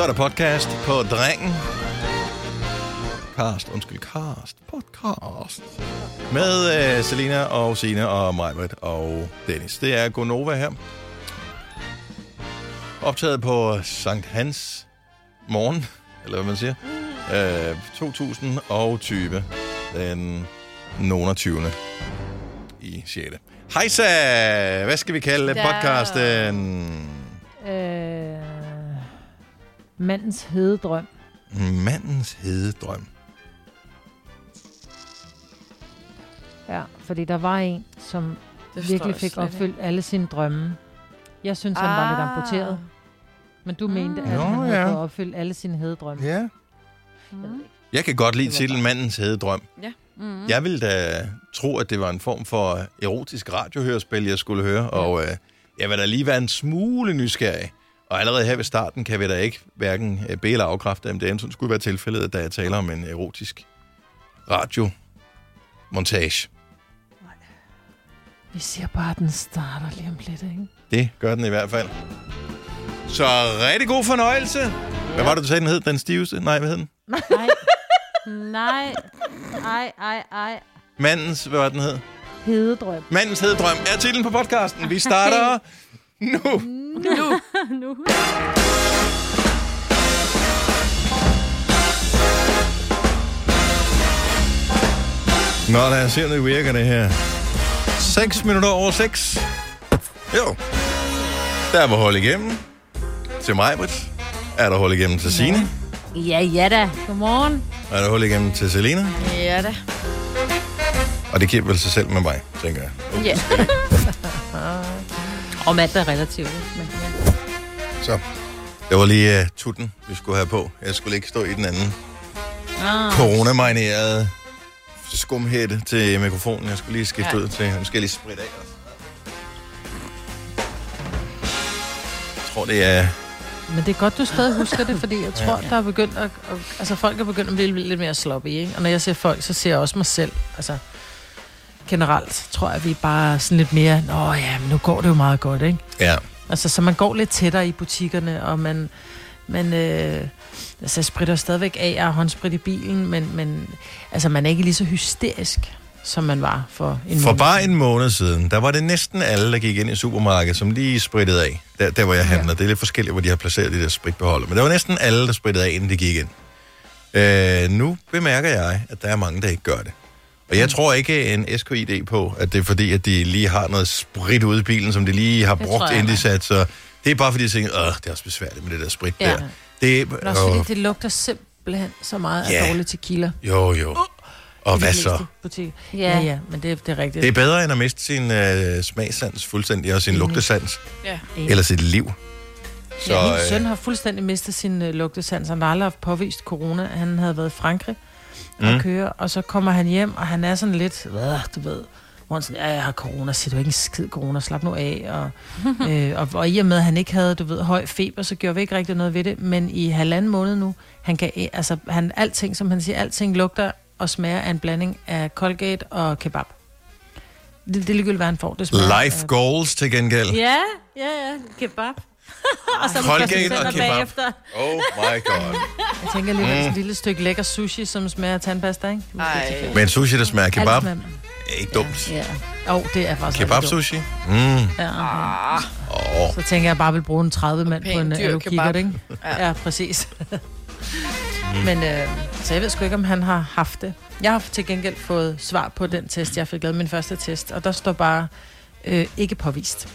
Så er der podcast på Drengen. Podcast. Med Selina og Sina og Majbert og Dennis. Det er Gunnova her. Optaget på Sankt Hans morgen, eller hvad man siger. 2020. Den 29. i 6. Hejsa! Hvad skal vi kalde podcasten? Mandens hede drøm. Mandens hede drøm. Ja, fordi der var en, som virkelig fik opfyldt alle sine drømme. Jeg synes, han var lidt amputeret. Men du mente, at han havde fået opfyldt alle sine hede drømme. Ja. Jeg kan godt lide titlen Mandens hede drøm. Ja. Mm-hmm. Jeg ville da tro, at det var en form for erotisk radiohørespil, jeg skulle høre. Ja. Og jeg vil da lige være en smule nysgerrig. Og allerede her ved starten kan vi da ikke hverken bede eller afkræfte, om det enten skulle være tilfældet, da jeg taler om en erotisk radiomontage. Vi siger bare, at den starter lige om lidt, ikke? Det gør den i hvert fald. Så rigtig god fornøjelse. Ja. Hvad var det, du sagde, den hed? Den stiveste? Nej, hvad hed den? Nej. Mandens, hvad var den hed? Hededrøm. Mandens hededrøm er titlen på podcasten. Vi starter nu. Nå, lad os se, om det virker, det her. 6 minutter over 6. Jo. Der var hold igennem. Til Majbrit. Er der hold igennem til Signe? Ja, ja da. Godmorgen. Er der hold igennem til Selina? Ja da. Og det giver vel sig selv med mig, tænker jeg. Ja. Og mand er relativt. Men ja. Så. Det var lige tutten, vi skulle have på. Jeg skulle ikke stå i den anden coronaminerede skumhætte til mikrofonen. Jeg skulle lige skifte ud til. Nu skal jeg lige spritte af. Jeg tror, det er... Men det er godt, du stadig husker det, fordi jeg tror, der er begyndt at... Altså, folk er begyndt at blive lidt mere sloppy, ikke? Og når jeg ser folk, så ser jeg også mig selv. Altså, generelt tror jeg, vi er bare sådan lidt mere... Nå ja, men nu går det jo meget godt, ikke? Ja. Altså, så man går lidt tættere i butikkerne, og man altså, spritter stadigvæk af, og håndsprit i bilen, men altså, man er ikke lige så hysterisk, som man var for en måned. For bare en måned siden, der var det næsten alle, der gik ind i supermarkedet, som lige sprittede af. Der hvor jeg handler. Det er lidt forskelligt, hvor de har placeret de der spritbeholder. Men der var næsten alle, der sprittede af, inden det gik ind. Nu bemærker jeg, at der er mange, der ikke gør det. Og jeg tror ikke en SKID på, at det er fordi, at de lige har noget sprit ude i bilen, som de lige har brugt, inden de sat. Så det er bare fordi, de tænker, det er også besværligt med det der sprit der. Det, nå, fordi det lugter simpelthen så meget af dårlig tequila. Jo. Og hvad så? Ja, men det er rigtigt. Det er bedre, end at miste sin smagssans fuldstændig, og sin lugtesans. Ja. Eller sit liv. Så, ja, min søn har fuldstændig mistet sin lugtesans. Han har aldrig haft påvist corona. Han havde været i Frankrig og køre, og så kommer han hjem, og han er sådan lidt, du ved, hvor han sådan, jeg har corona, siger du ikke en skid corona, slap nu af. Og i og med, at han ikke havde, du ved, høj feber, så gjorde vi ikke rigtig noget ved det. Men i halvanden måned nu, han alting, som han siger, alting lugter og smager af en blanding af Colgate og kebab. Det ligegyldigt, hvad han får. Det smager, life goals til gengæld. Ja. Kebab. Og så Colgate og kebab. Bagefter. Oh my god. Jeg tænker lidt et lille stykke lækker sushi, som smager af tandpasta, ikke? Ej. Men sushi, der smager af kebab, ikke dumt. Ja. Det er faktisk kebab sushi. Så tænker jeg bare vil bruge en 30 mand på en alu-kikkert, ikke? Ja, præcis. Men så jeg ved sgu ikke, om han har haft det. Jeg har til gengæld fået svar på den test, jeg fik lavet min første test, og der står bare ikke påvist.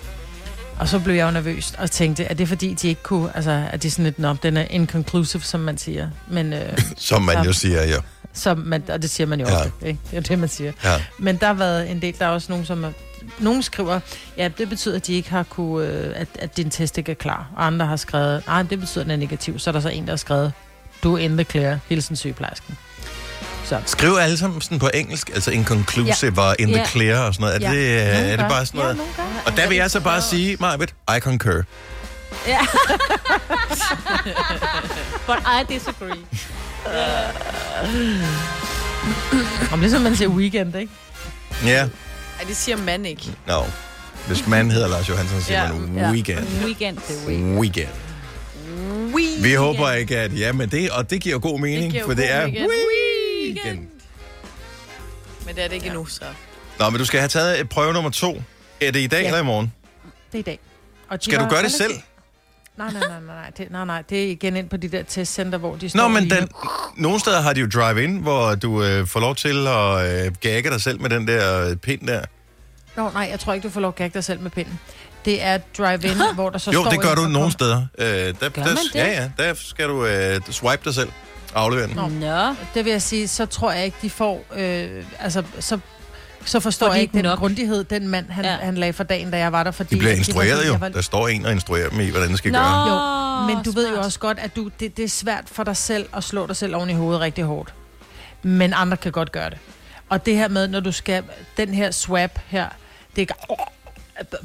Og så blev jeg jo nervøs og tænkte, at det er fordi, de ikke kunne, altså, at de sådan lidt, den er inconclusive, som man siger. Men, som man jo siger, ja. Og det siger man jo ofte, ikke? Det er det, man siger. Ja. Men der har været en del, der er også nogen, som nogen skriver, det betyder, at de ikke har kunne, at din test ikke er klar. Og andre har skrevet, det betyder, at den er negativ. Så er der så en, der har skrevet, du endte klæder, hilsen sygeplejersken. Så. Skriv alle sammen sådan på engelsk, altså inconclusive og in the clear og sådan noget. Er det bare sådan noget? Og der vil jeg så bare sige, Marvitt, I concur. Ja. But I disagree. Om ligesom man siger weekend, ikke? Ja. Det siger man ikke. No. Hvis man hedder Lars Johansson, siger man weekend. Weekend. Vi håber ikke, at ja, men det, og det giver god mening, det giver for det er weekend. Men det er det ikke endnu, så. Nå, men du skal have taget prøve nummer 2. Er det i dag eller i morgen? Det er i dag. Og skal du gøre det selv? Nej, det er igen ind på de der testcenter, hvor de står. Nå, men nogle steder har de jo drive-in, hvor du får lov til at gagge dig selv med den der pind der. Nå, nej, jeg tror ikke, du får lov at gagge dig selv med pinden. Det er drive-in, hvor der så jo, står... Jo, det gør du nogle steder. Der skal du swipe dig selv og aflevere den. Nå. Det vil jeg sige, så tror jeg ikke, de får... Så forstår jeg ikke den grundighed, den mand, han lagde for dagen, da jeg var der. Fordi de bliver instrueret jo. Der står en og instruerer dem i, hvordan det skal gøre. Jo, men du ved jo også godt, at det er svært for dig selv at slå dig selv oven i hovedet rigtig hårdt. Men andre kan godt gøre det. Og det her med, når du skal... Den her swap her, det er...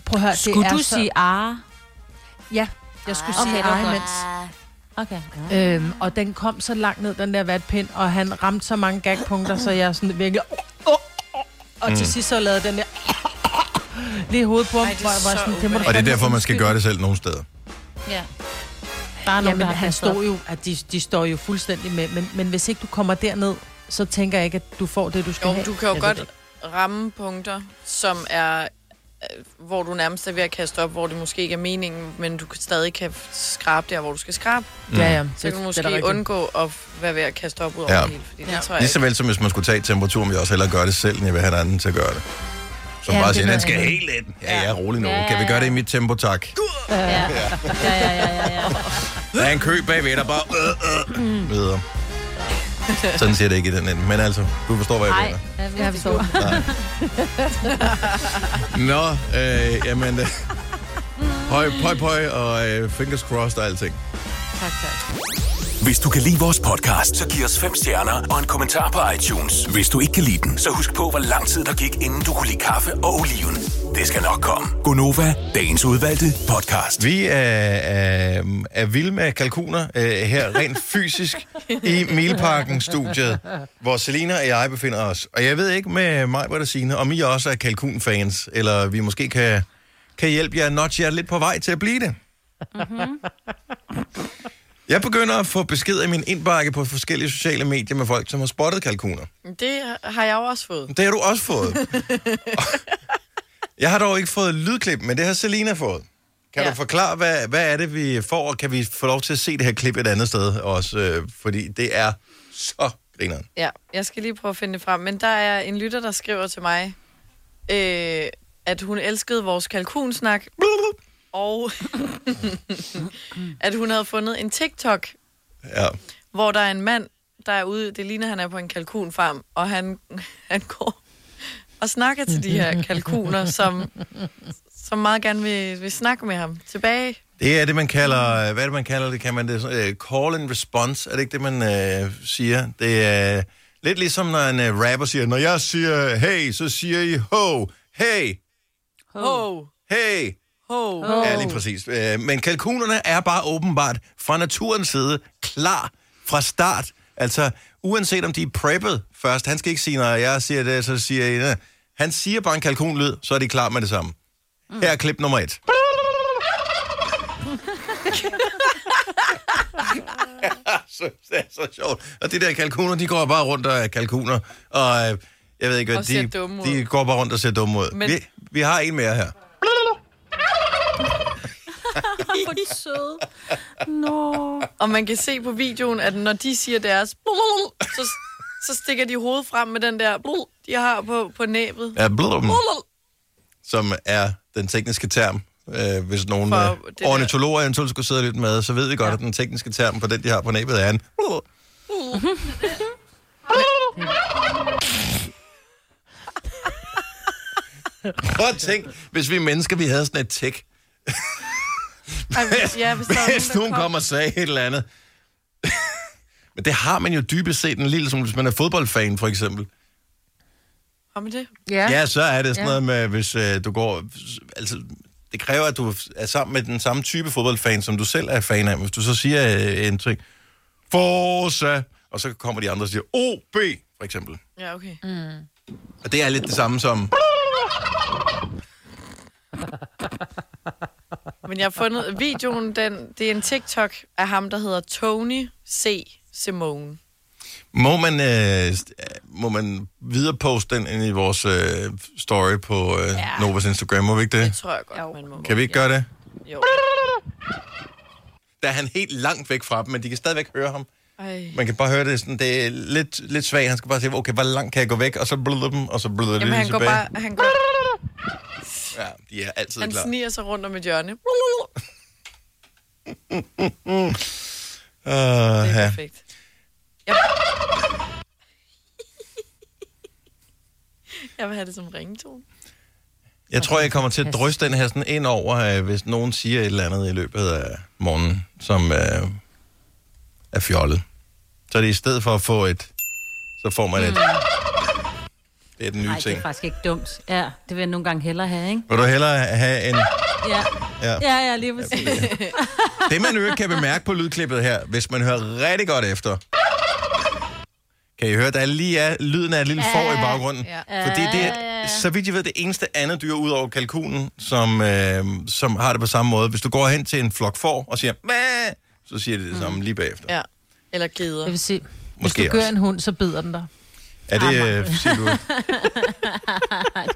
Prøv at høre, skulle det er du så... sige ah? Ja, jeg skulle sige ah imens. Okay. Og den kom så langt ned, den der vatpind, og han ramte så mange gagpunkter, så jeg sådan virkelig... Og til sidst så lavede den der... Lige hovedet på ham. Og det er derfor, man skal gøre det selv nogle steder. Ja. Bare nogen, han står jo... At de står jo fuldstændig med. Men hvis ikke du kommer derned, så tænker jeg ikke, at du får det, du skal have. Du kan jo godt ramme punkter, som er... hvor du nærmest er ved at kaste op, hvor det måske ikke er meningen, men du stadig kan skrabe der, hvor du skal skrabe. Ja. Så kan du måske undgå at være ved at kaste op ud over det hele, fordi det tror jeg ikke. Ligesåvel som hvis man skulle tage temperaturen, vil jeg også hellere gøre det selv, end jeg vil have en anden til at gøre det. Som bare siger, den skal helt ind. Ja, rolig nu. Kan vi gøre det i mit tempo, tak? Ja. Der er en kø bagved, der bare... videre. Sådan siger det ikke i den ende. Men altså, du forstår, hvad jeg mener. Nej, jeg forstår. Nå, jamen... Høj, og fingers crossed og alting. Tak. Hvis du kan lide vores podcast, så giv os 5 stjerner og en kommentar på iTunes. Hvis du ikke kan lide den, så husk på, hvor lang tid der gik, inden du kunne lide kaffe og oliven. Det skal nok komme. Gunnova, dagens udvalgte podcast. Vi er vilde med kalkuner her rent fysisk i Milparken-studiet, hvor Selina og jeg befinder os. Og jeg ved ikke med mig, hvad der siger, om I også er kalkunfans, eller vi måske kan hjælpe jer, nudge jer lidt på vej til at blive det. Mm-hmm. Jeg begynder at få beskeder i min indbakke på forskellige sociale medier med folk, som har spottet kalkuner. Det har jeg også fået. Det har du også fået. Jeg har dog ikke fået lydklip, men det har Selina fået. Kan du forklare, hvad er det, vi får, og kan vi få lov til at se det her klip et andet sted også? Fordi det er så grineren. Ja, jeg skal lige prøve at finde det frem. Men der er en lytter, der skriver til mig, at hun elskede vores kalkunsnak. Og at hun havde fundet en TikTok, hvor der er en mand, der er ude, det ligner, han er på en kalkunfarm, og han går og snakker til de her kalkuner, som meget gerne vil snakke med ham tilbage. Det er det, man kalder, hvad er det, man kalder det? Kan man det? Call and response, er det ikke det, man siger? Det er lidt ligesom, når en rapper siger, når jeg siger hey, så siger I ho, hey, ho, hey. Oh. Ja, lige præcis. Men kalkunerne er bare åbenbart fra naturens side klar fra start. Altså, uanset om de er preppet først, han skal ikke sige, når jeg siger det, så siger jeg det. Han siger bare en kalkunlyd, så er de klar med det samme. Her er klip nummer 1. Det er så sjovt. Og de der kalkuner, de går bare rundt og er kalkuner. Og jeg ved ikke, hvad de går bare rundt og ser dumme ud. Men... Vi har en mere her. For de søde. No. Og man kan se på videoen, at når de siger deres... Så stikker de hovedet frem med den der... De har på næbet. Ja, som er den tekniske term. Hvis nogen ornitologer eventuelt skulle sidde og lytte med, så ved vi godt, at den tekniske term for den, de har på næbet, er en... Prøv at tænk, hvis vi mennesker, vi havde sådan et tæk. Hvis nogen kommer og sagde et eller andet. Men det har man jo dybest set en lille, som hvis man er fodboldfan, for eksempel. Har man det? Ja, så er det sådan noget med, hvis du går... Altså, det kræver, at du er sammen med den samme type fodboldfan, som du selv er fan af. Hvis du så siger en ting, Forza, og så kommer de andre og siger OB, for eksempel. Ja, okay. Mm. Og det er lidt det samme som... Men jeg har fundet videoen, det er en TikTok af ham, der hedder Tony C. Simone. Må man videreposte den ind i vores story på Novas Instagram, må vi ikke det? Det tror jeg godt, jo. Man må. Kan vi ikke gøre det? Jo. Der er han helt langt væk fra dem, men de kan stadigvæk høre ham. Ej. Man kan bare høre det sådan, det er lidt svagt. Han skal bare sige, okay, hvor langt kan jeg gå væk? Og så bløder dem, og så bløder det tilbage. Jamen han går... Ja, de er altid han klar. Han sniger sig rundt om et hjørne. Det er perfekt. Jeg vil have det som ringetone. Jeg tror, jeg kommer til at drysse den her sådan ind over, hvis nogen siger et eller andet i løbet af morgenen, som er fjollet. Så det er i stedet for at få et, så får man et. Det er den nye ting. Nej, det er faktisk ikke dumt. Ja, det vil jeg nogle gange hellere have, ikke? Vil du hellere have en... Ja, lige præcis. Det, man jo kan bemærke på lydklippet her, hvis man hører rigtig godt efter... Kan I høre, der lige er lyden af et lille får i baggrunden? Ja. Fordi det er, så vidt jeg ved, det eneste andet dyr ud over kalkunen, som har det på samme måde. Hvis du går hen til en flok får og siger, mæh, så siger det samme lige bagefter. Ja. Eller geder. Det vil sige, hvis du gør en hund, så bider den dig. Er det, siger du?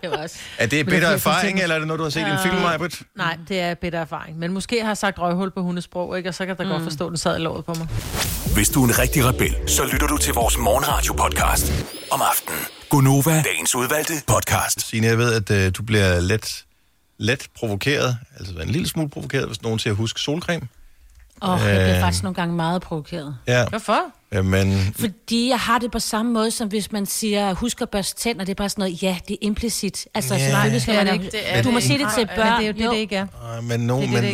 Det var også. Er det bitter erfaring, eller er det noget, du har set i en film, Majbrit? Nej, det er bitter erfaring. Men måske har jeg sagt røghul på hundesprog, ikke? Og så kan der godt forstå, at den sad i låret på mig. Hvis du er en rigtig rebel, så lytter du til vores morgenradio-podcast om aftenen. Gunnova, dagens udvalgte podcast. Signe, jeg ved, at du bliver let provokeret, altså en lille smule provokeret, hvis nogen siger, husk solcreme. Jeg bliver faktisk nogle gange meget provokeret. Ja. Hvorfor? Jamen... Fordi jeg har det på samme måde, som hvis man siger, husk at børste tænder, det er bare sådan noget, det er implicit. Altså, selvfølgelig skal man ikke. Du må sige det til børn. Men det er jo det ikke er. Men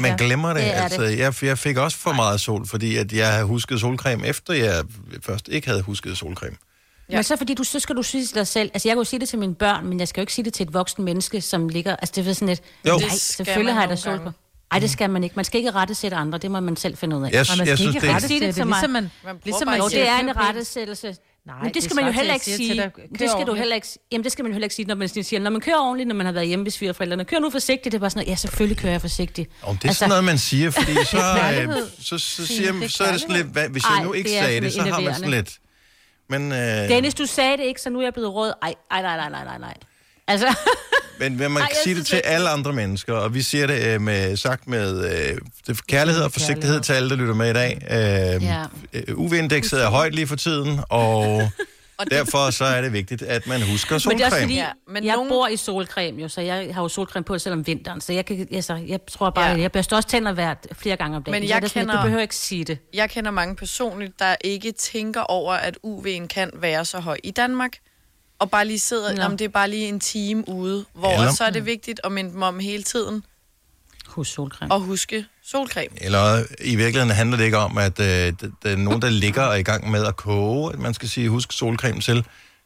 man glemmer det. Altså, jeg fik også for meget sol, fordi at jeg havde husket solcreme, efter jeg først ikke havde husket solcreme. Ja. Men så fordi du, så skal du sige til dig selv, altså jeg kan jo sige det til mine børn, men jeg skal jo ikke sige det til et voksen menneske, som ligger, altså det er sådan et, nej, selvfølgelig har jeg da sol på. Ej, det skal man ikke. Man skal ikke rettesætte andre. Det må man selv finde ud af. Det er en rettesættelse. Nej, men det skal man jo heller ikke sige. Det skal man jo heller ikke sige, når man siger, når man kører ordentligt, når man har været hjemme ved svigerforældrene. Kører nu forsigtigt, det er bare sådan noget, selvfølgelig kører jeg forsigtigt. Om det er sådan noget, man siger, fordi så er det sådan lidt, hvis jeg nu ikke sagde det, så har man sådan lidt. Men, Dennis, du sagde det ikke, så nu er jeg blevet rød. Nej. Altså... Men man kan sige det til alle andre mennesker, og vi siger det med kærlighed og forsigtighed til alle, der lytter med i dag. UV-indekset er højt lige for tiden, og derfor så er det vigtigt, at man husker solcreme. Men det er fordi, jeg bor i solcreme jo, så jeg har jo solcreme på selvom vinteren, så jeg tror bare, jeg børster også tænder hvert flere gange om dagen. Men du behøver ikke sige det. Jeg kender mange personligt, der ikke tænker over, at UV'en kan være så høj i Danmark. Og bare lige sidder, om det er bare lige en time ude, hvor så er det vigtigt at minde dem om hele tiden. Husk solcreme. Og huske solcreme. Eller i virkeligheden handler det ikke om, at der er nogen, der ligger og er i gang med at koge, at man skal sige, husk solcreme til.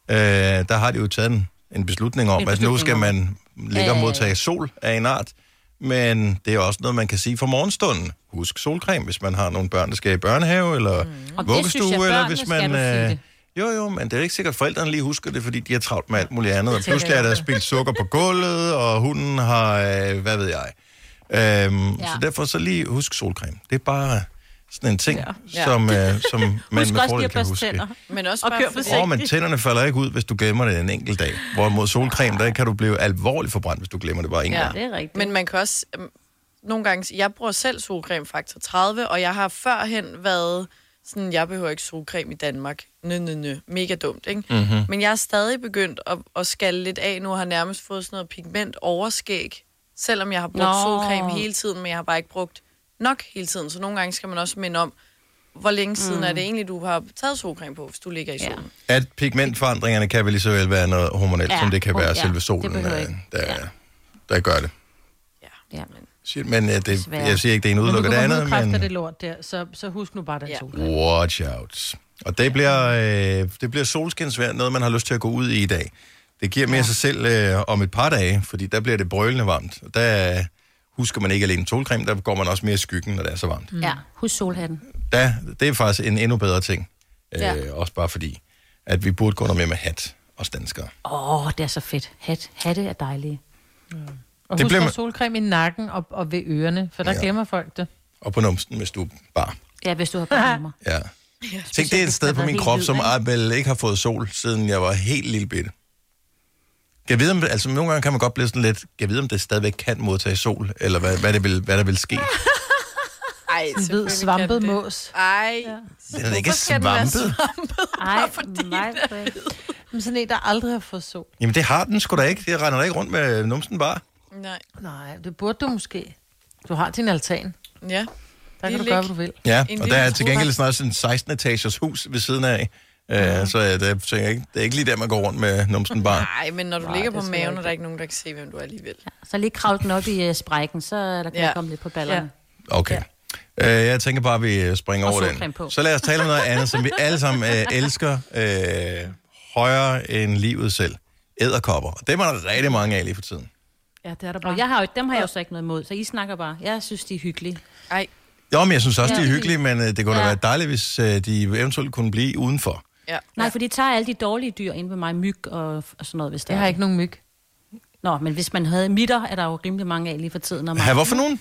Der har de jo taget en beslutning om, at nu skal man ligge og modtage sol af en art. Men det er også noget, man kan sige for morgenstunden. Husk solcreme, hvis man har nogle børn, der skal i børnehave, eller vuggestue, eller hvis man... Jo, men det er ikke sikkert, at forældrene lige husker det, fordi de har travlt med alt muligt andet. Og pludselig er der spildt sukker på gulvet, og hunden har, hvad ved jeg. Så derfor så lige husk solcreme. Det er bare sådan en ting, som man med fordel kan huske. Tænder. Men også bare forsigtigt. Men tænderne falder ikke ud, hvis du glemmer det en enkelt dag. Hvorimod solcreme, der kan du blive alvorligt forbrændt, hvis du glemmer det bare en gang. Ja, det er rigtigt. Men man kan også nogle gange... Jeg bruger selv solcreme faktor 30, og jeg har førhen været... Sådan, jeg behøver ikke solcreme i Danmark. Nø. Mega dumt, ikke? Mm-hmm. Men jeg er stadig begyndt at skalle lidt af nu, og har nærmest fået sådan noget pigment overskæg. Selvom jeg har brugt solcreme hele tiden, men jeg har bare ikke brugt nok hele tiden. Så nogle gange skal man også minde om, hvor længe siden er det egentlig, du har taget solcreme på, hvis du ligger i solen. At pigmentforandringerne kan vel lige så vel være noget hormonelt, som det kan være selve solen, der gør det. Ja, men... Men jeg siger ikke, det er en udelukker det andet, men... det lort der, så husk nu bare den solcreme. Watch out. Og det bliver solskinsvær, noget man har lyst til at gå ud i dag. Det giver mere sig selv om et par dage, fordi der bliver det brølende varmt. Og der husker man ikke alene solcreme, der går man også mere i skyggen, når det er så varmt. Ja, husk solhatten. Det er faktisk en endnu bedre ting. Også bare fordi, at vi burde gå noget mere med hat, os danskere. Det er så fedt. Hatte er dejlige. Ja. Og det husk at solcreme i nakken og ved ørerne, for der glemmer folk det. Og på numsen, hvis du bare... Ja, hvis du har barnummer. Ja. Tænk, det er et sted på min krop, som vel ikke har fået sol, siden jeg var helt lille bitte. Jeg ved, altså nogle gange kan man godt blive sådan lidt, jeg ved, om det stadigvæk kan modtage sol, eller hvad der vil ske. Ej, ved svampet mås. Ej. Ja. Den er ikke svampet. Ej, nej. Men sådan en, der aldrig har fået sol. Jamen det har den sgu da ikke. Det render da ikke rundt med numsen bare. Nej. Nej, det burde du måske. Du har din altan. Ja. Der kan du gøre, hvad du vil. Ja, og der er til gengæld snart sådan en 16 etagers hus ved siden af. Så det er ikke lige der, man går rundt med numsen bare. Nej, men når du ligger på maven, og der er ikke nogen, der kan se, hvem du alligevel. Ja, så lige kravle den op i sprækken, så der kan komme lidt på ballerne. Ja. Okay. Jeg tænker bare, at vi springer over den. På. Så lad os tale om noget andet, som vi alle sammen elsker højere end livet selv. Edderkopper. Og dem er der rigtig mange af lige for tiden. Ja, det er der bare. Dem har jeg jo så ikke noget imod, så I snakker bare. Jeg synes, de er hyggelige. Ej. Jo, men jeg synes også, de er hyggelige, men det kunne da være dejligt, hvis de eventuelt kunne blive udenfor. Ja. Nej, for de tager alle de dårlige dyr ind på mig, myg og sådan noget, hvis der er. Jeg har ikke nogen myg. Nå, men hvis man havde midter, er der jo rimelig mange af lige for tiden. Ja, hvorfor nogen?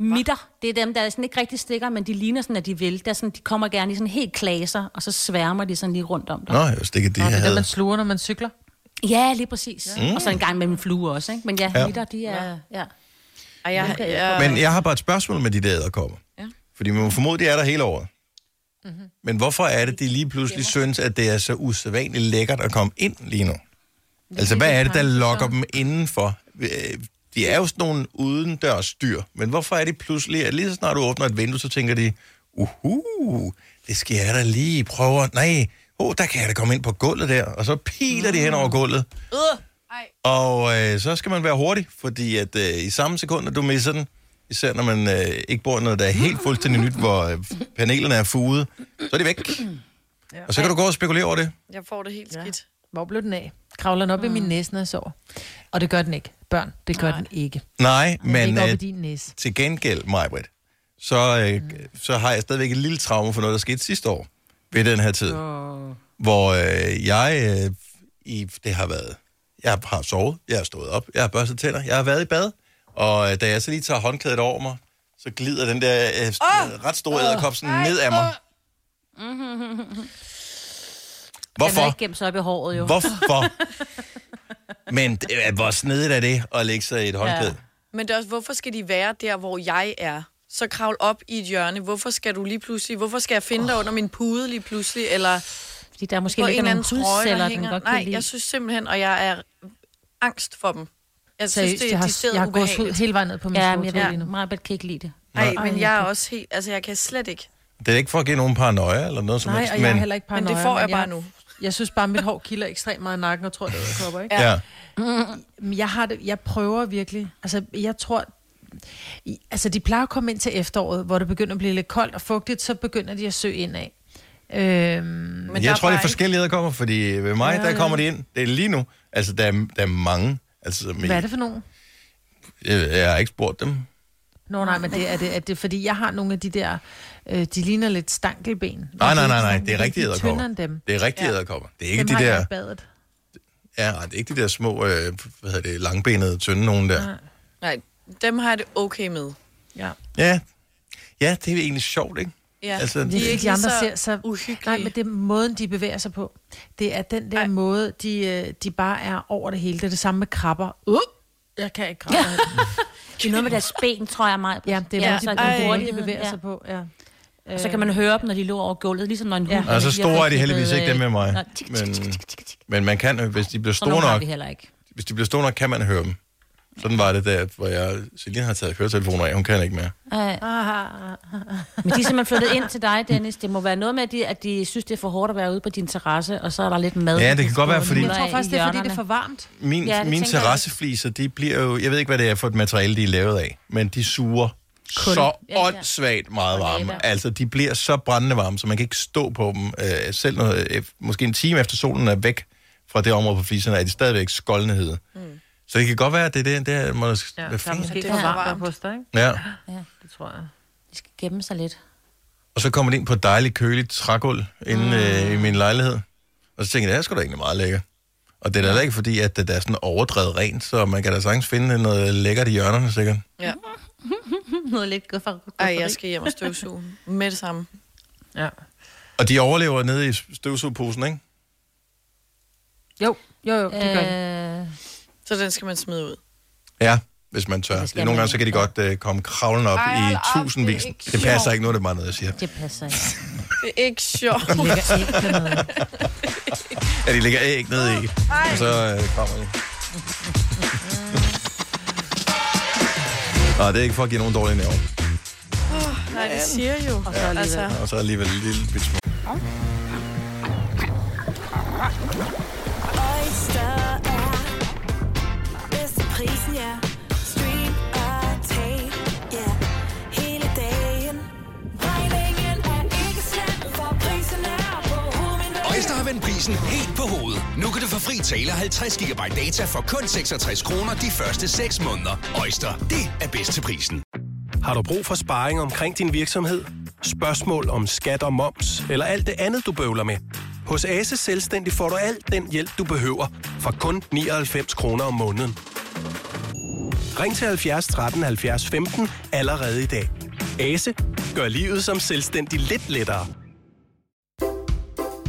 Midter. Det er dem, der er sådan ikke rigtig stikker, men de ligner sådan, at de vil. Der sådan, de kommer gerne i sådan helt klaser, og så sværmer de sådan lige rundt om dig. Nå, jeg stikker de her. Det er dem, man sluger, når man cykler. Ja, lige præcis. Ja. Mm. Og så en gang med en flue også, ikke? Men midter, de er... Ja. Men jeg har bare et spørgsmål med de der edderkopper. Ja. Fordi man må formode, de er der hele året. Mm-hmm. Men hvorfor er det, de lige pludselig synes, at det er så usædvanligt lækkert at komme ind lige nu? Altså, hvad er det, der lokker dem indenfor? De er jo sådan nogle udendørs dyr, men hvorfor er det pludselig, at lige så snart du åbner et vindue, så tænker de, det skal jeg da lige prøve at... Nej, der kan jeg da komme ind på gulvet der, og så piler de hen over gulvet. Og så skal man være hurtig, fordi at i samme sekund, du misser den, især når man ikke bor noget, der er helt fuldstændig nyt, hvor panelerne er fuget, så er de væk. Ja. Og så kan du gå og spekulere over det. Jeg får det helt skidt. Hvor blev den af? Kravler den op i min næse, når jeg sover. Og det gør den ikke. Børn, det gør den ikke. Nej, men ikke op i din næse. Til gengæld, Majbrit, så har jeg stadigvæk et lille traume for noget, der skete sidste år ved den her tid. Hvor jeg har sovet, jeg har stået op, jeg har børstet tænder, jeg har været i bad. Og da jeg så lige tager håndklædet over mig, så glider den der ret store edderkop ned af mig. Hvorfor? Den er ikke gemt sig op i håret, jo. Hvorfor? Men hvor snedigt er det at lægge sig i et håndklæde? Ja. Men det er også, hvorfor skal de være der, hvor jeg er? Så kravl op i et hjørne. Hvorfor skal jeg finde dig under min pude lige pludselig? Eller fordi der måske ligger nogle pudceller, den godt kan lide. Nej, jeg synes simpelthen, og jeg er angst for dem. Jeg synes, det er decideret ubehageligt. Jeg har gået hele vejen ned på min skotøj lige nu. Meget kan ikke lide det. Nej, men jeg er også helt... Altså, jeg kan slet ikke. Det er ikke for at give nogen paranoia eller noget som helst. Nej, og jeg er heller ikke paranoia. Men det får jeg bare nu. Jeg synes bare, at mit hår kilder ekstremt meget i nakken, og tror, at det kopper, ikke? Ja. Jeg prøver virkelig. Altså, jeg tror... Altså, de plejer at komme ind til efteråret, hvor det begynder at blive lidt koldt og fugtigt, så begynder de at søge indad. Men jeg tror, det er forskellige, der kommer, fordi ved mig, der kommer de ind. Det er lige nu. Altså, der er mange. Altså, hvad er det for nogen? Jeg har ikke spurgt dem. Nå, nej, men er det fordi, jeg har nogle af de der... de ligner lidt stankelben. Nej, det er rigtige edderkopper. Det er rigtige edderkopper. Det er ikke de der... Ja, det er ikke de der små, langbenede, tynde nogen der. Nej, dem har jeg det okay med. Ja, det er egentlig sjovt, ikke? Ja, altså, de er ikke de andre ser så uhyggelige. Nej, men det er måden, de bevæger sig på. Det er den der måde, de bare er over det hele. Det er det samme med krabber. Jeg kan ikke krabbe. Det er noget med deres ben, tror jeg meget. Ja, det er så den hurtige bevæger sig på. Ja. Og så kan man høre dem, når de lå over gulvet, ligesom når en hund. Ja. Og så store er de heldigvis ikke dem med mig. Men man kan, hvis de bliver store nok, kan man høre dem. Sådan var det der, hvor Celine har taget høretelefoner af. Hun kan ikke mere. Men de er simpelthen flyttet ind til dig, Dennis. Det må være noget med, at de synes, det er for hårdt at være ude på din terrasse, og så er der lidt mad. Ja, det kan godt være, fordi... Jeg tror faktisk, det er, fordi det er for varmt. Mine terrassefliser, de bliver jo... Jeg ved ikke, hvad det er for et materiale, de er lavet af, men de suger så åndssvagt meget varme. Altså, de bliver så brændende varme, så man kan ikke stå på dem. Selv måske en time efter solen er væk fra det område på fliserne, er de stadigvæk skoldende hede. Så det kan godt være, at det er det må der er måske ikke for varmt på dig, ikke? Ja, det tror jeg. De skal gemme sig lidt. Og så kommer det ind på et dejligt køligt trægulv inde i min lejlighed. Og så tænker jeg, det her skulle da egentlig meget lækkert. Og det er da ikke fordi, at det er sådan overdrevet rent, så man kan da sagtens finde noget lækkert i hjørnerne, sikkert. Ja. Noget lidt godt for. Ej, jeg skal hjem og støvsuge med det samme. Ja. Og de overlever nede i støvsugeposen, ikke? Jo, det gør de. Så den skal man smide ud? Ja, hvis man tør. Nogle gange så kan de godt komme kravlende op i tusindvis. Det passer ikke, nu er det bare noget, jeg siger. Det passer ikke. Det er ikke sjovt. De ligger æg dernede. Ja, de ligger æg nede i. Og så kommer de. Nej, det er ikke for at give nogen dårlige nerver. Nej, det siger jo. Og så alligevel. Og så alligevel en lille bit smule. Øjster har vendt prisen helt på hovedet. Nu kan du få fri tale 50 GB data for kun 66 kroner de første 6 måneder. Øjster, det er bedst til prisen. Har du brug for sparring omkring din virksomhed? Spørgsmål om skat og moms, eller alt det andet, du bøvler med? Hos Ase Selvstændig får du alt den hjælp, du behøver, for kun 99 kroner om måneden. Ring til 70 13 70 15 allerede i dag. Ase gør livet som selvstændig lidt lettere.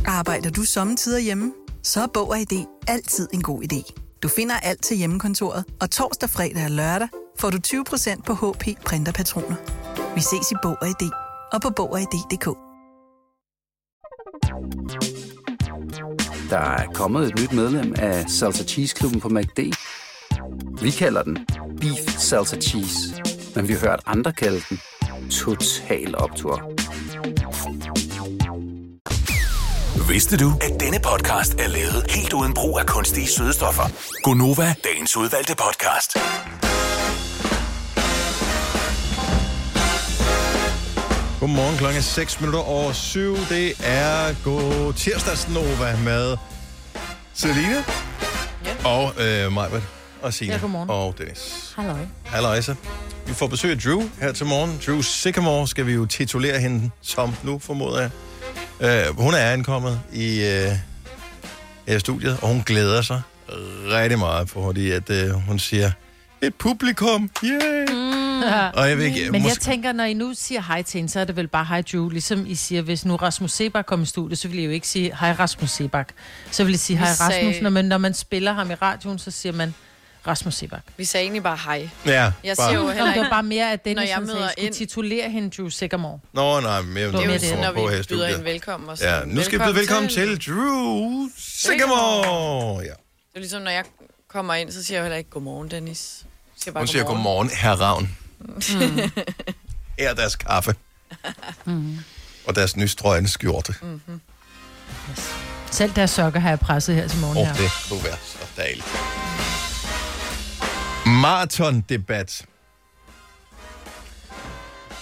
Arbejder du sommetider hjemme? Så er Bog & ID altid en god idé. Du finder alt til hjemmekontoret, og torsdag, fredag og lørdag får du 20% på HP printerpatroner. Vi ses i Bog & ID og på BogAID.dk. Der er kommet et nyt medlem af Salsa Cheese Klubben på McD. Vi kalder den Beef Salsa Cheese, men vi har hørt andre kalde den Total Optur. Vidste du, at denne podcast er lavet helt uden brug af kunstige sødestoffer? Gunnova, dagens udvalgte podcast. Godmorgen, klokken er 6 minutter over 7. Det er god tirsdagsnova med Celine og Majbert og Signe og Dennis. Halløj. Halløjsa. Vi får besøg af Drew her til morgen. Drew Sycamore skal vi jo titulere hende som nu, formoder jeg. Hun er ankommet i studiet, og hun glæder sig rigtig meget, fordi at, hun siger, et publikum, yeah! Ja. Og jeg vil ikke, men jeg tænker, når I nu siger hej til hende, så er det vel bare hej Drew, ligesom I siger, hvis nu Rasmus Sebak kom i studiet, så vil I jo ikke sige hej Rasmus Sebak. Så vil I sige hej Rasmus, når man spiller ham i radioen, så siger man Rasmus Sebak. Vi sagde egentlig bare hej. Ja, jeg siger jo heller ikke, det var bare mere, at Dennis skulle titulere hende Drew Sycamore. Nå, nej, mere det er det, når vi byder hende velkommen. Og så. Ja, nu skal vi byde velkommen til Drew Sycamore. Ja. Det er ligesom, når jeg kommer ind, så siger jeg heller ikke godmorgen, Dennis. Hun siger godmorgen, herr Ravn. Her er deres kaffe og deres nystrøgne skjorte. Yes. Selv deres sokker har jeg presset her til morgen her. Det kunne være så dejligt. Marathondebat.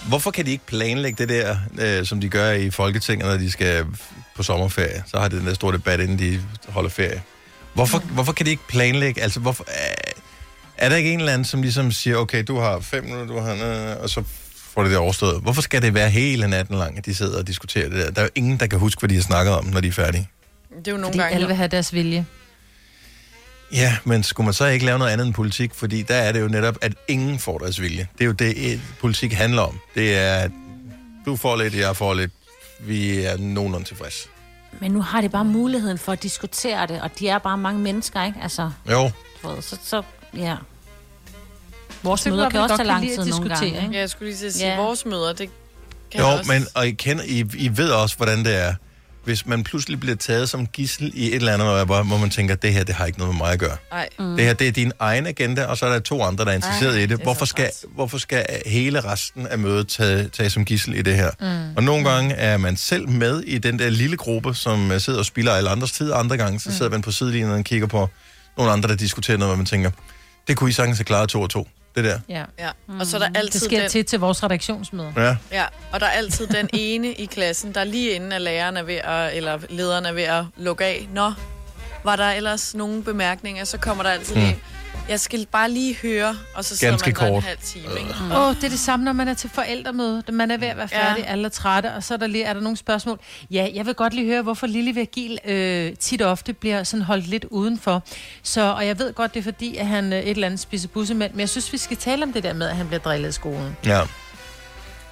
Hvorfor kan de ikke planlægge det der, som de gør i Folketinget, når de skal på sommerferie? Så har de den der store debat, inden de holder ferie. Hvorfor kan de ikke planlægge? Altså, hvorfor... Er der ikke en eller anden, som ligesom siger, okay, du har 5 minutter, og så får det der overstået? Hvorfor skal det være hele natten lang, at de sidder og diskuterer det der? Der er jo ingen, der kan huske, hvad de har snakket om, når de er færdige. Det er jo nogle gange... Fordi alle vil have deres vilje. Ja, men skulle man så ikke lave noget andet end politik? Fordi der er det jo netop, at ingen får deres vilje. Det er jo det, politik handler om. Det er, at du får lidt, jeg får lidt. Vi er nogenlunde tilfreds. Men nu har de bare muligheden for at diskutere det, og de er bare mange mennesker, ikke? Altså, jo. Så ja. Vores møder kan også tage lang tid nogle gange, ikke? Ja, jeg skulle lige til at sige, vores møder, det kan også... Jo, men og I ved også, hvordan det er. Hvis man pludselig bliver taget som gidsel i et eller andet, hvor man tænker, det her, det har ikke noget med mig at gøre. Det her, det er din egen agenda, og så er der 2 andre, der er interesseret i det. Hvorfor skal hele resten af mødet tage som gidsel i det her? Og nogle gange er man selv med i den der lille gruppe, som sidder og spilder alle andres tid, andre gange, så sidder man på sidelinjen og kigger på nogle andre, der diskuterer noget, hvor man tænker... Det kunne I sagtens have klaret 2 og 2, det der. Ja. Og så er der altid det sker den... til vores redaktionsmøde. Ja, og der er altid den ene i klassen, der lige inden af lederen er ved at lukke af. Nå, var der ellers nogle bemærkninger, så kommer der altid lige... Jeg skal bare lige høre, og så sidder ganske man kort. Der en halv time. Det er det samme, når man er til forældremøde. Man er ved at være færdig, alle er trætte, og så er der, lige, er der nogle spørgsmål. Ja, jeg vil godt lige høre, hvorfor Lille Virgil tit og ofte bliver sådan holdt lidt udenfor. Så, og jeg ved godt, det er fordi, at han et eller andet spiser bussemænd, men jeg synes, vi skal tale om det der med, at han bliver drillet i skolen. Ja.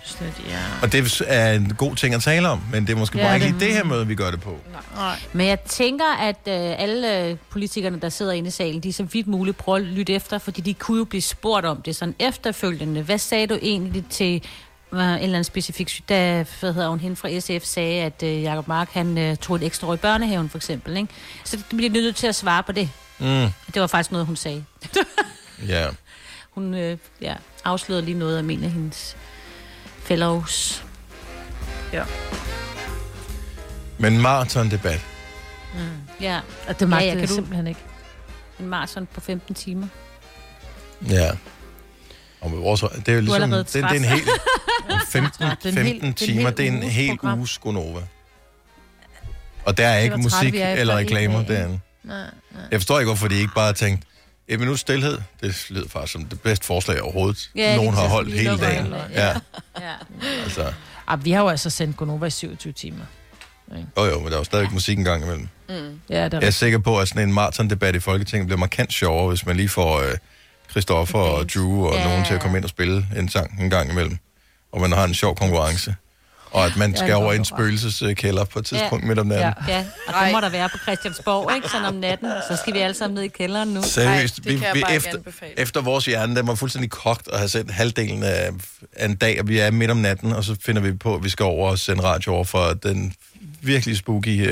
Slet, ja. Og det er en god ting at tale om, men det er måske bare ikke lige det her møde, vi gør det på. Nej. Men jeg tænker, at alle politikerne, der sidder inde i salen, de er så vidt muligt prøver at lytte efter, fordi de kunne jo blive spurgt om det sådan efterfølgende. Hvad sagde du egentlig til en eller anden specifik, da hende fra SF sagde, at Jacob Mark han tog et ekstra år i børnehaven, for eksempel, ikke? Så det bliver nødt til at svare på det. Mm. Det var faktisk noget, hun sagde. Ja. Hun afslørede lige noget af en af hendes fellows. Ja. Men maratondebat. Ja. Og det magter jeg simpelthen ikke. En maraton på 15 timer. Ja. Og også, det er jo ligesom, det er en hel 15 timer, det er en hel uges Gunnova. Og der er ikke musik eller reklamer derinde. Nej. Jeg forstår ikke, hvorfor de ikke bare tænkte, et minut stillhed, det lyder faktisk som det bedste forslag overhovedet. Ja, nogen har holdt hele dagen. Ja. Altså. Vi har jo altså sendt Gunnova i 27 timer. Jo, men der er jo stadig musik en gang imellem. Ja, det er jeg er sikker på, at sådan en maratondebat i Folketinget bliver markant sjovere, hvis man lige får Christoffer og Drew og nogen til at komme ind og spille en sang en gang imellem. Og man har en sjov konkurrence. Og at man skal over i en spøgelseskælder på et tidspunkt midt om natten. Ja, og det må der være på Christiansborg, ikke? Sådan om natten, så skal vi alle sammen ned i kælderen nu. Seriøst, efter vores hjerne, den var fuldstændig kogt og har sendt halvdelen af en dag, og vi er midt om natten, og så finder vi på, at vi skal over og sende radio over for den virkelig spooky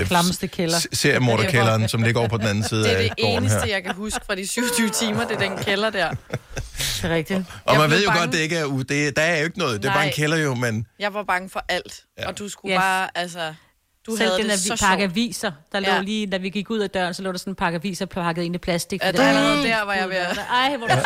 seriemorderkælderen, som ligger over på den anden side af gården her. Det er det eneste, jeg kan huske fra de 27 timer, det er den kælder der. Det er rigtigt. Og man ved jo godt, det ikke er der er jo ikke noget. Det er bare en kælder jo, men jeg var bange for alt, og du skulle bare, altså du selv havde den, det så sjovt. Selv den pakke aviser, der lå lige, da vi gik ud af døren, så lå der sådan en pakke aviser pakket ind i plastik. Ja, der allerede der var jeg ved at hvor du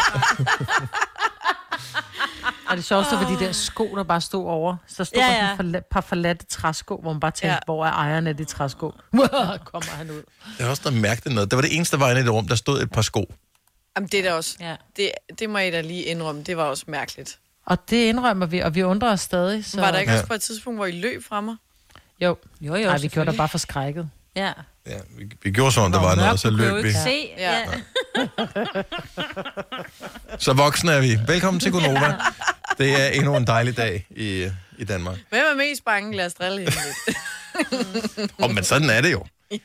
og det sjoveste var de der sko, der bare stod over. Så stod der sådan par forladte træsko, hvor man bare tænkte, hvor er ejerne af de træsko? Kommer han ud. Det var også, der mærkte noget. Det var det eneste vej i det rum, der stod et par sko. Jamen, det er da også. Ja. Det må I da lige indrømme. Det var også mærkeligt. Og det indrømmer vi, og vi undrer os stadig. Så var der ikke også på et tidspunkt, hvor I løb fra mig? Jo. Nej, vi gjorde da bare forskrækket. Ja, vi gjorde sådan, der var noget, og så løb vi. Så voksne er vi. Velkommen til Gunnova. Det er endnu en dejlig dag i Danmark. Hvem er mest bange? Lad os drille hende lidt. Men sådan er det jo. Ja.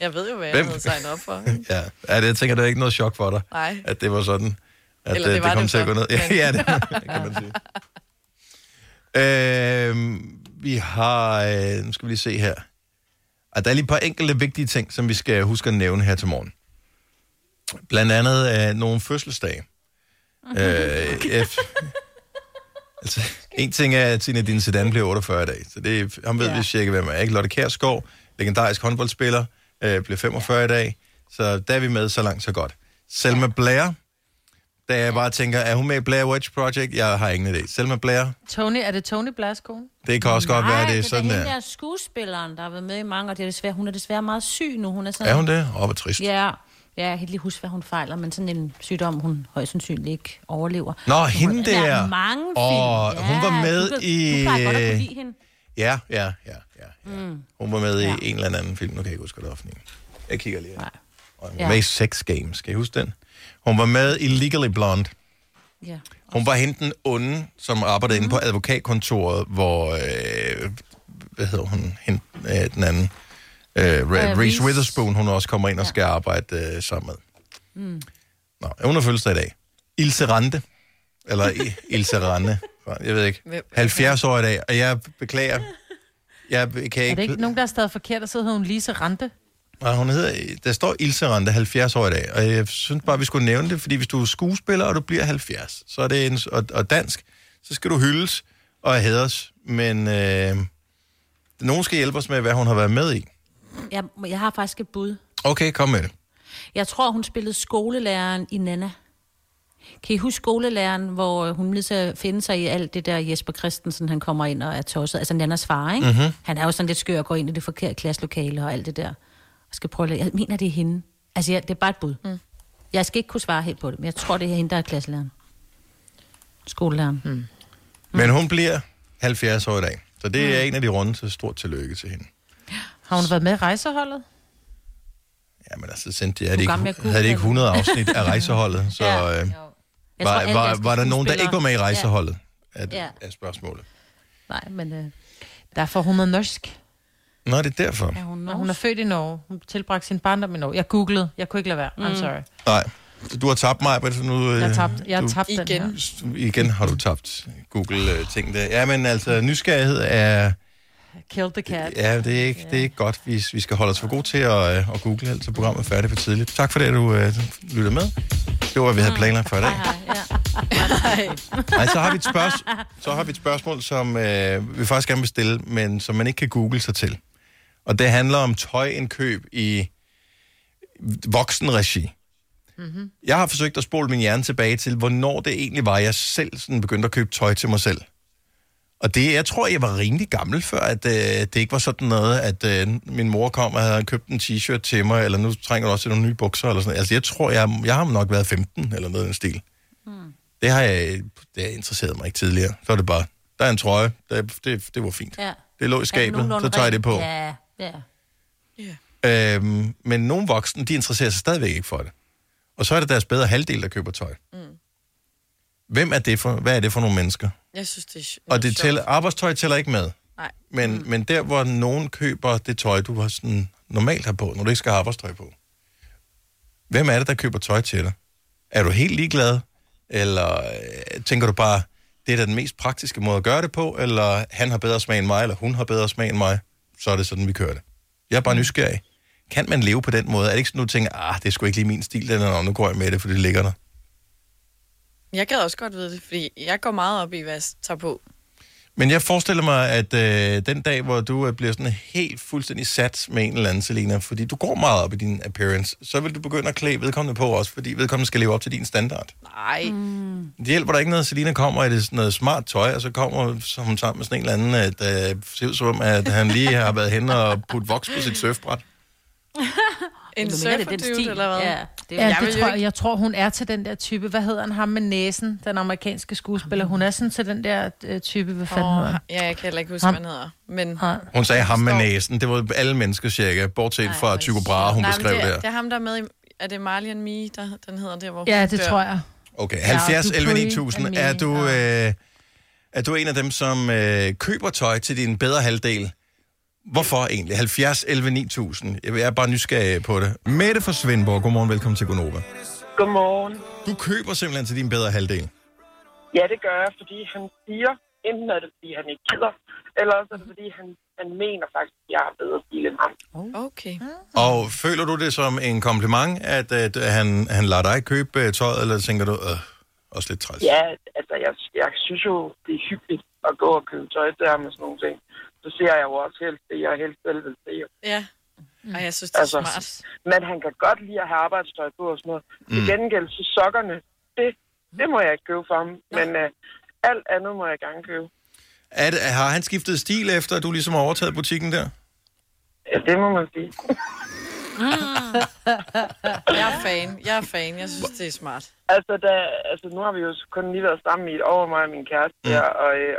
Jeg ved jo, hvad jeg havde signet op for. Jeg tænker, det er ikke noget chok for dig. Nej. At det var sådan, at eller det kom det til at gå ned. Ja, det kan man sige. Vi har, nu skal vi lige se her. Der er lige et par enkelte vigtige ting, som vi skal huske at nævne her til morgen. Blandt andet nogle fødselsdage. Altså, en ting er, at Zinedine Zidane bliver 48 i dag. Så det ham ved vi cirka, hvem er. Ikke? Lotte Kjærsgaard, legendarisk håndboldspiller, bliver 45 i dag. Så der er vi med, så langt, så godt. Selma Blair, da jeg bare tænker, er hun med i Blair Witch Project? Jeg har ingen idé. Selma Blair. Tony, er det Tony Blairs kone? Det kan også godt være, det er sådan der. Nej, det er hende der skuespilleren, der har været med i mange, og det er desværre, hun er desværre meget syg nu. Hun er, sådan, er hun det? Hvor trist. Ja, jeg kan ikke lige huske, hvad hun fejler, men sådan en sygdom, hun højst sandsynligt ikke overlever. Nå, hende hun, der. Der er mange film. Hun var med i. Du plejer godt at kunne lide hende. Ja. Hun var med i en eller anden film. Nu kan jeg ikke huske, hvad det var. Jeg kigger lige. Nej. Hun var med i Sex Games. Kan I huske den? Hun var med i Legally Blonde. Ja. Hun var hende den onde, som arbejdede inde på advokatkontoret, hvor hvad hedder hun? Hende, den anden. Reese Witherspoon, hun også kommer ind og skal arbejde sammen med. Nå, hun har fødselsdag i dag. Ilse Rande. Eller Ilse Rande. Jeg ved ikke. 70 år i dag, og jeg beklager. Jeg kan ikke. Er det ikke nogen, der er stadig forkert, og så hedder hun Lise Rande? Nej, hun hedder. Der står Ilse Rande, 70 år i dag, og jeg synes bare, vi skulle nævne det, fordi hvis du er skuespiller, og du bliver 70, så er det en, og dansk, så skal du hyldes og hædres, men nogen skal hjælpe os med, hvad hun har været med i. Jeg har faktisk et bud. Okay, kom med det. Jeg tror, hun spillede skolelæreren i Nana. Kan I huske skolelæreren, hvor hun lige så finder sig i alt det der Jesper Christensen, han kommer ind og er tosset? Altså Nannas far, ikke? Mm-hmm. Han er jo sådan lidt skør og går ind i det forkerte klasselokale og alt det der. Jeg mener, det er hende. Altså, det er bare et bud. Jeg skal ikke kunne svare helt på det, men jeg tror, det er hende, der er klasselæreren. Skolelæreren. Mm. Mm. Men hun bliver 70 år i dag, så det er en af de runde, så stort tillykke til hende. Har hun været med i rejseholdet? Jamen altså, havde de ikke 100 afsnit af rejseholdet, så var der nogen, der ikke var med i rejseholdet af spørgsmålet? Nej, men derfor hun er norsk. Nå, det er derfor. Ja, hun er født i Norge. Hun tilbragte sin barndom i Norge. Jeg googlede. Jeg kunne ikke lade være. I'm sorry. Nej, du har tabt mig. Jeg har tabt den igen. Igen har du tabt Google-ting der. Ja, men altså, nysgerrighed er... Kill the cat. Ja, det er ikke godt. Vi skal holde os for gode til at google alt, så programmet er færdigt for tidligt. Tak for det, at du lyttede med. Det var, hvad vi havde planlagt for i dag. Nej, så har vi et spørgsmål, som vi faktisk gerne vil stille, men som man ikke kan google sig til. Og det handler om tøjindkøb i voksenregi. Mm-hmm. Jeg har forsøgt at spole min hjerne tilbage til, hvornår det egentlig var, jeg selv sådan begyndte at købe tøj til mig selv. Og det, jeg tror, jeg var rimelig gammel før, at det ikke var sådan noget, at min mor kom og havde købt en t-shirt til mig, eller nu trænger du også til nogle nye bukser, eller sådan noget. Altså, jeg tror, jeg har nok været 15, eller noget i den stil. Mm. Det har interesseret mig ikke tidligere. Så er det bare, der er en trøje, det var fint. Ja. Det lå i skabet, så tager jeg det på. Ja. Yeah. Men nogle voksne, de interesserer sig stadigvæk ikke for det. Og så er det deres bedre halvdel, der køber tøj. Mm. Hvem er det for? Hvad er det for nogle mennesker? Jeg synes, det er og det tæller, arbejdstøj tæller ikke med. Nej. Men der, hvor nogen køber det tøj, du sådan normalt har på, når du ikke skal have arbejdstøj på. Hvem er det, der køber tøj til dig? Er du helt ligeglad? Eller tænker du bare, det er da den mest praktiske måde at gøre det på? Eller han har bedre smag end mig, eller hun har bedre smag end mig? Så er det sådan, vi kører det. Jeg er bare nysgerrig. Kan man leve på den måde? Er det ikke sådan, du tænker, det er sgu ikke lige min stil, eller nu går jeg med det, for det ligger der? Jeg gad også godt vide det, fordi jeg går meget op i, hvad jeg tager på. Men jeg forestiller mig, at den dag, hvor du bliver sådan helt fuldstændig sat med en eller anden, Selina, fordi du går meget op i din appearance, så vil du begynde at klæde vedkommende på også, fordi vedkommende skal leve op til din standard. Nej. Mm. Det hjælper da ikke noget, at Selina kommer i det sådan noget smart tøj, og så kommer så hun sammen med sådan en eller anden, at ser ud som, at han lige har været hen og puttet voks på sit surfbræt. En surferdøvd, eller hvad? Ja, jeg tror, hun er til den der type. Hvad hedder han? Ham med næsen, den amerikanske skuespiller. Hun er sådan til den der type, hvad fanden hedder han? Ja, jeg kan heller ikke huske, hvad han hedder. Men hun sagde ham med næsen. Det var alle mennesker cirka, bortset fra Tycho Brahe, hun beskrev det her. Det er ham, der er med i... Er det Marley and Me, der, den hedder der, hvor ja, det dør. Tror jeg. Okay, 70, 11, 9000. Er du en af dem, som køber tøj til din bedre halvdel? Hvorfor egentlig? 70, 11, 9000. Jeg er bare nysgerrig på det. Mette fra Svendborg. Godmorgen, velkommen til Gunnova. Godmorgen. Du køber simpelthen til din bedre halvdel. Ja, det gør jeg, fordi han siger, enten er det, fordi han ikke gider, eller også er det, fordi han mener faktisk, at jeg er bedre stil end ham. Okay. Og føler du det som en kompliment, at han lader dig købe tøjet, eller tænker du, også lidt træls? Ja, altså, jeg synes jo, det er hyggeligt at gå og købe tøj der med sådan nogle ting. Så ser jeg jo også helst det, jeg helst selv vil se. Ja, og jeg synes, det er smart. Men han kan godt lide at have arbejdstøj på og sådan noget. Til gengæld, så sokkerne, det må jeg ikke købe for ham. Men alt andet må jeg gerne købe. Har han skiftet stil efter, at du ligesom har overtaget butikken der? Ja, det må man sige. Jeg er fan. Jeg synes, det er smart. Altså, nu har vi jo kun lige været sammen i et år, mig og min kæreste der,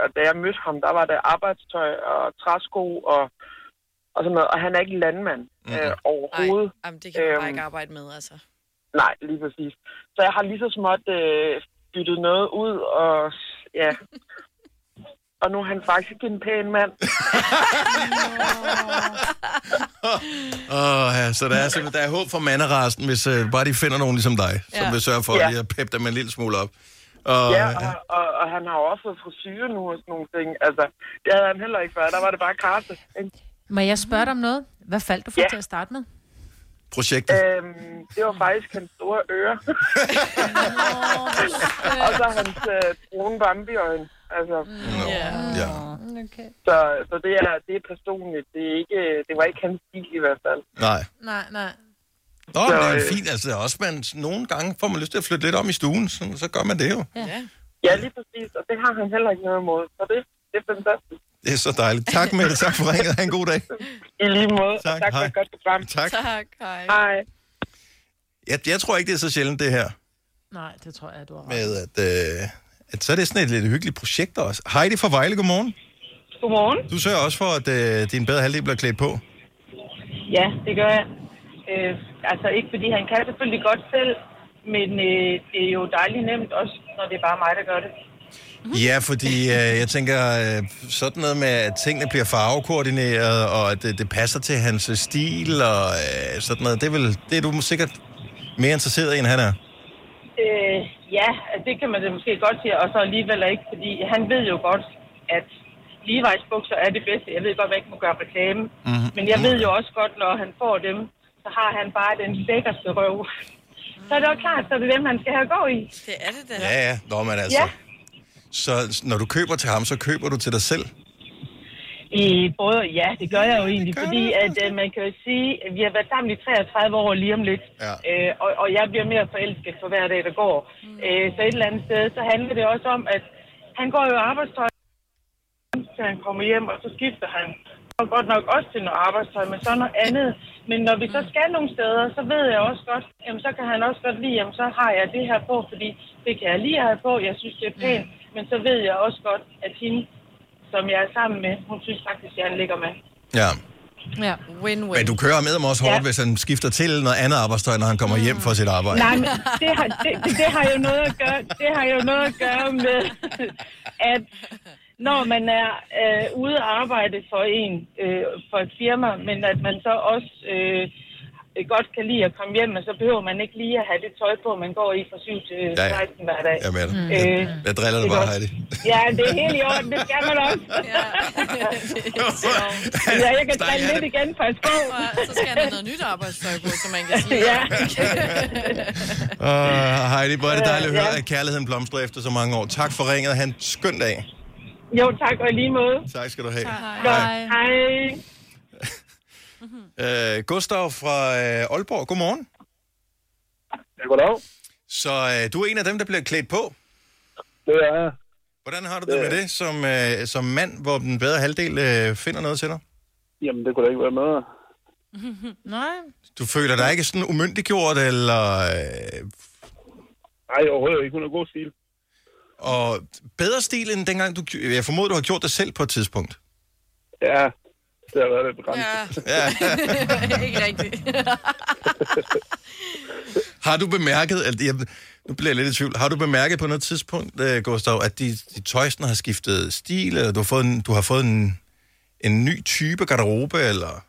og da jeg mødte ham, der var der arbejdstøj og træsko og sådan noget, og han er ikke landmand overhovedet. Nej, det kan man bare ikke arbejde med, altså. Nej, lige præcis. Så jeg har lige så småt byttet noget ud, og ja... Og nu er han faktisk en pæn mand. Så der er håb for manderasen, hvis bare de finder nogen ligesom dig, som vil sørge for at peppe dem en lille smule op. Og han har også fået frisyrer nu og sådan nogle ting. Altså, det havde han heller ikke før. Der var det bare karse. Må jeg spørge dig om noget? Hvad faldt du for til at starte med? Projektet? Det var faktisk hans store ører. Og så hans brune bambiøjne. Altså, okay. Så det er personligt. Det var ikke hans stil i hvert fald. Nej. Nå, så, men det er fint. Altså, også man, nogle gange får man lyst til at flytte lidt om i stuen, så gør man det jo. Ja, lige præcis. Og det har han heller ikke noget imod. Så det er fantastisk. Det er så dejligt. Tak, Mette. Tak for ringet. Ha' en god dag. I lige måde. Tak, og tak for et godt program. Tak. Hej. Jeg tror ikke, det er så sjældent, det her. Nej, det tror jeg, du har ret. Med at så er det sådan et lidt hyggeligt projekt også. Heidi fra Vejle, godmorgen. Godmorgen. Du sørger også for, at din bedre halvdel bliver klædt på. Ja, det gør jeg. Altså ikke, fordi han kan selvfølgelig godt selv, men det er jo dejligt nemt også, når det er bare mig, der gør det. Ja, fordi jeg tænker sådan noget med, at tingene bliver farvekoordineret, og at det passer til hans stil og sådan noget. Det er du sikkert mere interesseret i, end han er. Ja, det kan man det måske godt sige, og så alligevel ikke, fordi han ved jo godt, at ligevejsbukser er det bedste. Jeg ved godt, at man ikke må gøre reklame, men jeg ved jo også godt, når han får dem, så har han bare den lækkerste røv. Så er det jo klart, så er det dem, han skal have gå i. Det er det da. Ja, ja. Nå, men altså... Ja. Så når du køber til ham, så køber du til dig selv? Både, ja, det gør jeg jo egentlig, fordi at, man kan jo sige, at vi har været sammen i 33 år lige om lidt, ja. Og jeg bliver mere forelsket for hver dag, der går. Så et eller andet sted, så handler det også om, at han går jo arbejdstøj, så han kommer hjem, og så skifter han. Og godt nok også til noget arbejdstøj, men så noget andet. Men når vi så skal nogle steder, så ved jeg også godt, jamen, så kan han også godt lide, jamen, så har jeg det her på, fordi det kan jeg lige have på, jeg synes, det er pænt. Men så ved jeg også godt, at hende, som jeg er sammen med, hun synes faktisk, at han ligger med. Ja. Ja, win-win. Men du kører med ham også hårdt, hvis han skifter til noget andet arbejdstøj, når han kommer hjem fra sit arbejde. Nej, men det har jo noget at gøre med, at når man er ude at arbejde for for et firma, men at man så også godt kan lide at komme hjem, og så behøver man ikke lige at have det tøj på, man går i fra 7 til 16 hver dag. Jamen, jeg driller det bare, Heidi. Ja, det er helt i orden, det skal man også. Ja, ja jeg kan tage lidt igen fra sko. Så skal der noget nyt arbejdstøj på, så man kan sige. Ja. Heidi, hvor er det dejligt at høre, at kærligheden blomstrer efter så mange år. Tak for ringet, han skøn dag. Jo, tak, og i lige måde. Tak skal du have. Hej. Hej. Gustav fra Aalborg, godmorgen. Ja, goddag. Så du er en af dem, der bliver klædt på? Det er jeg. Hvordan har du det med det som mand, hvor den bedre halvdel finder noget til dig? Jamen, det kunne da ikke være med. Nej. Du føler dig ikke sådan umyndiggjort, eller... Nej, overhovedet ikke. Hun er god stil. Og bedre stil end dengang du... Jeg formoder, du har gjort det selv på et tidspunkt. Ja. Det har været lidt begrænset. Ja. Ikke rigtigt. Har du bemærket, nu bliver jeg lidt i tvivl, har du bemærket på noget tidspunkt, Gustav, at de tøjsene har skiftet stil, eller du har fået en ny type garderobe, eller?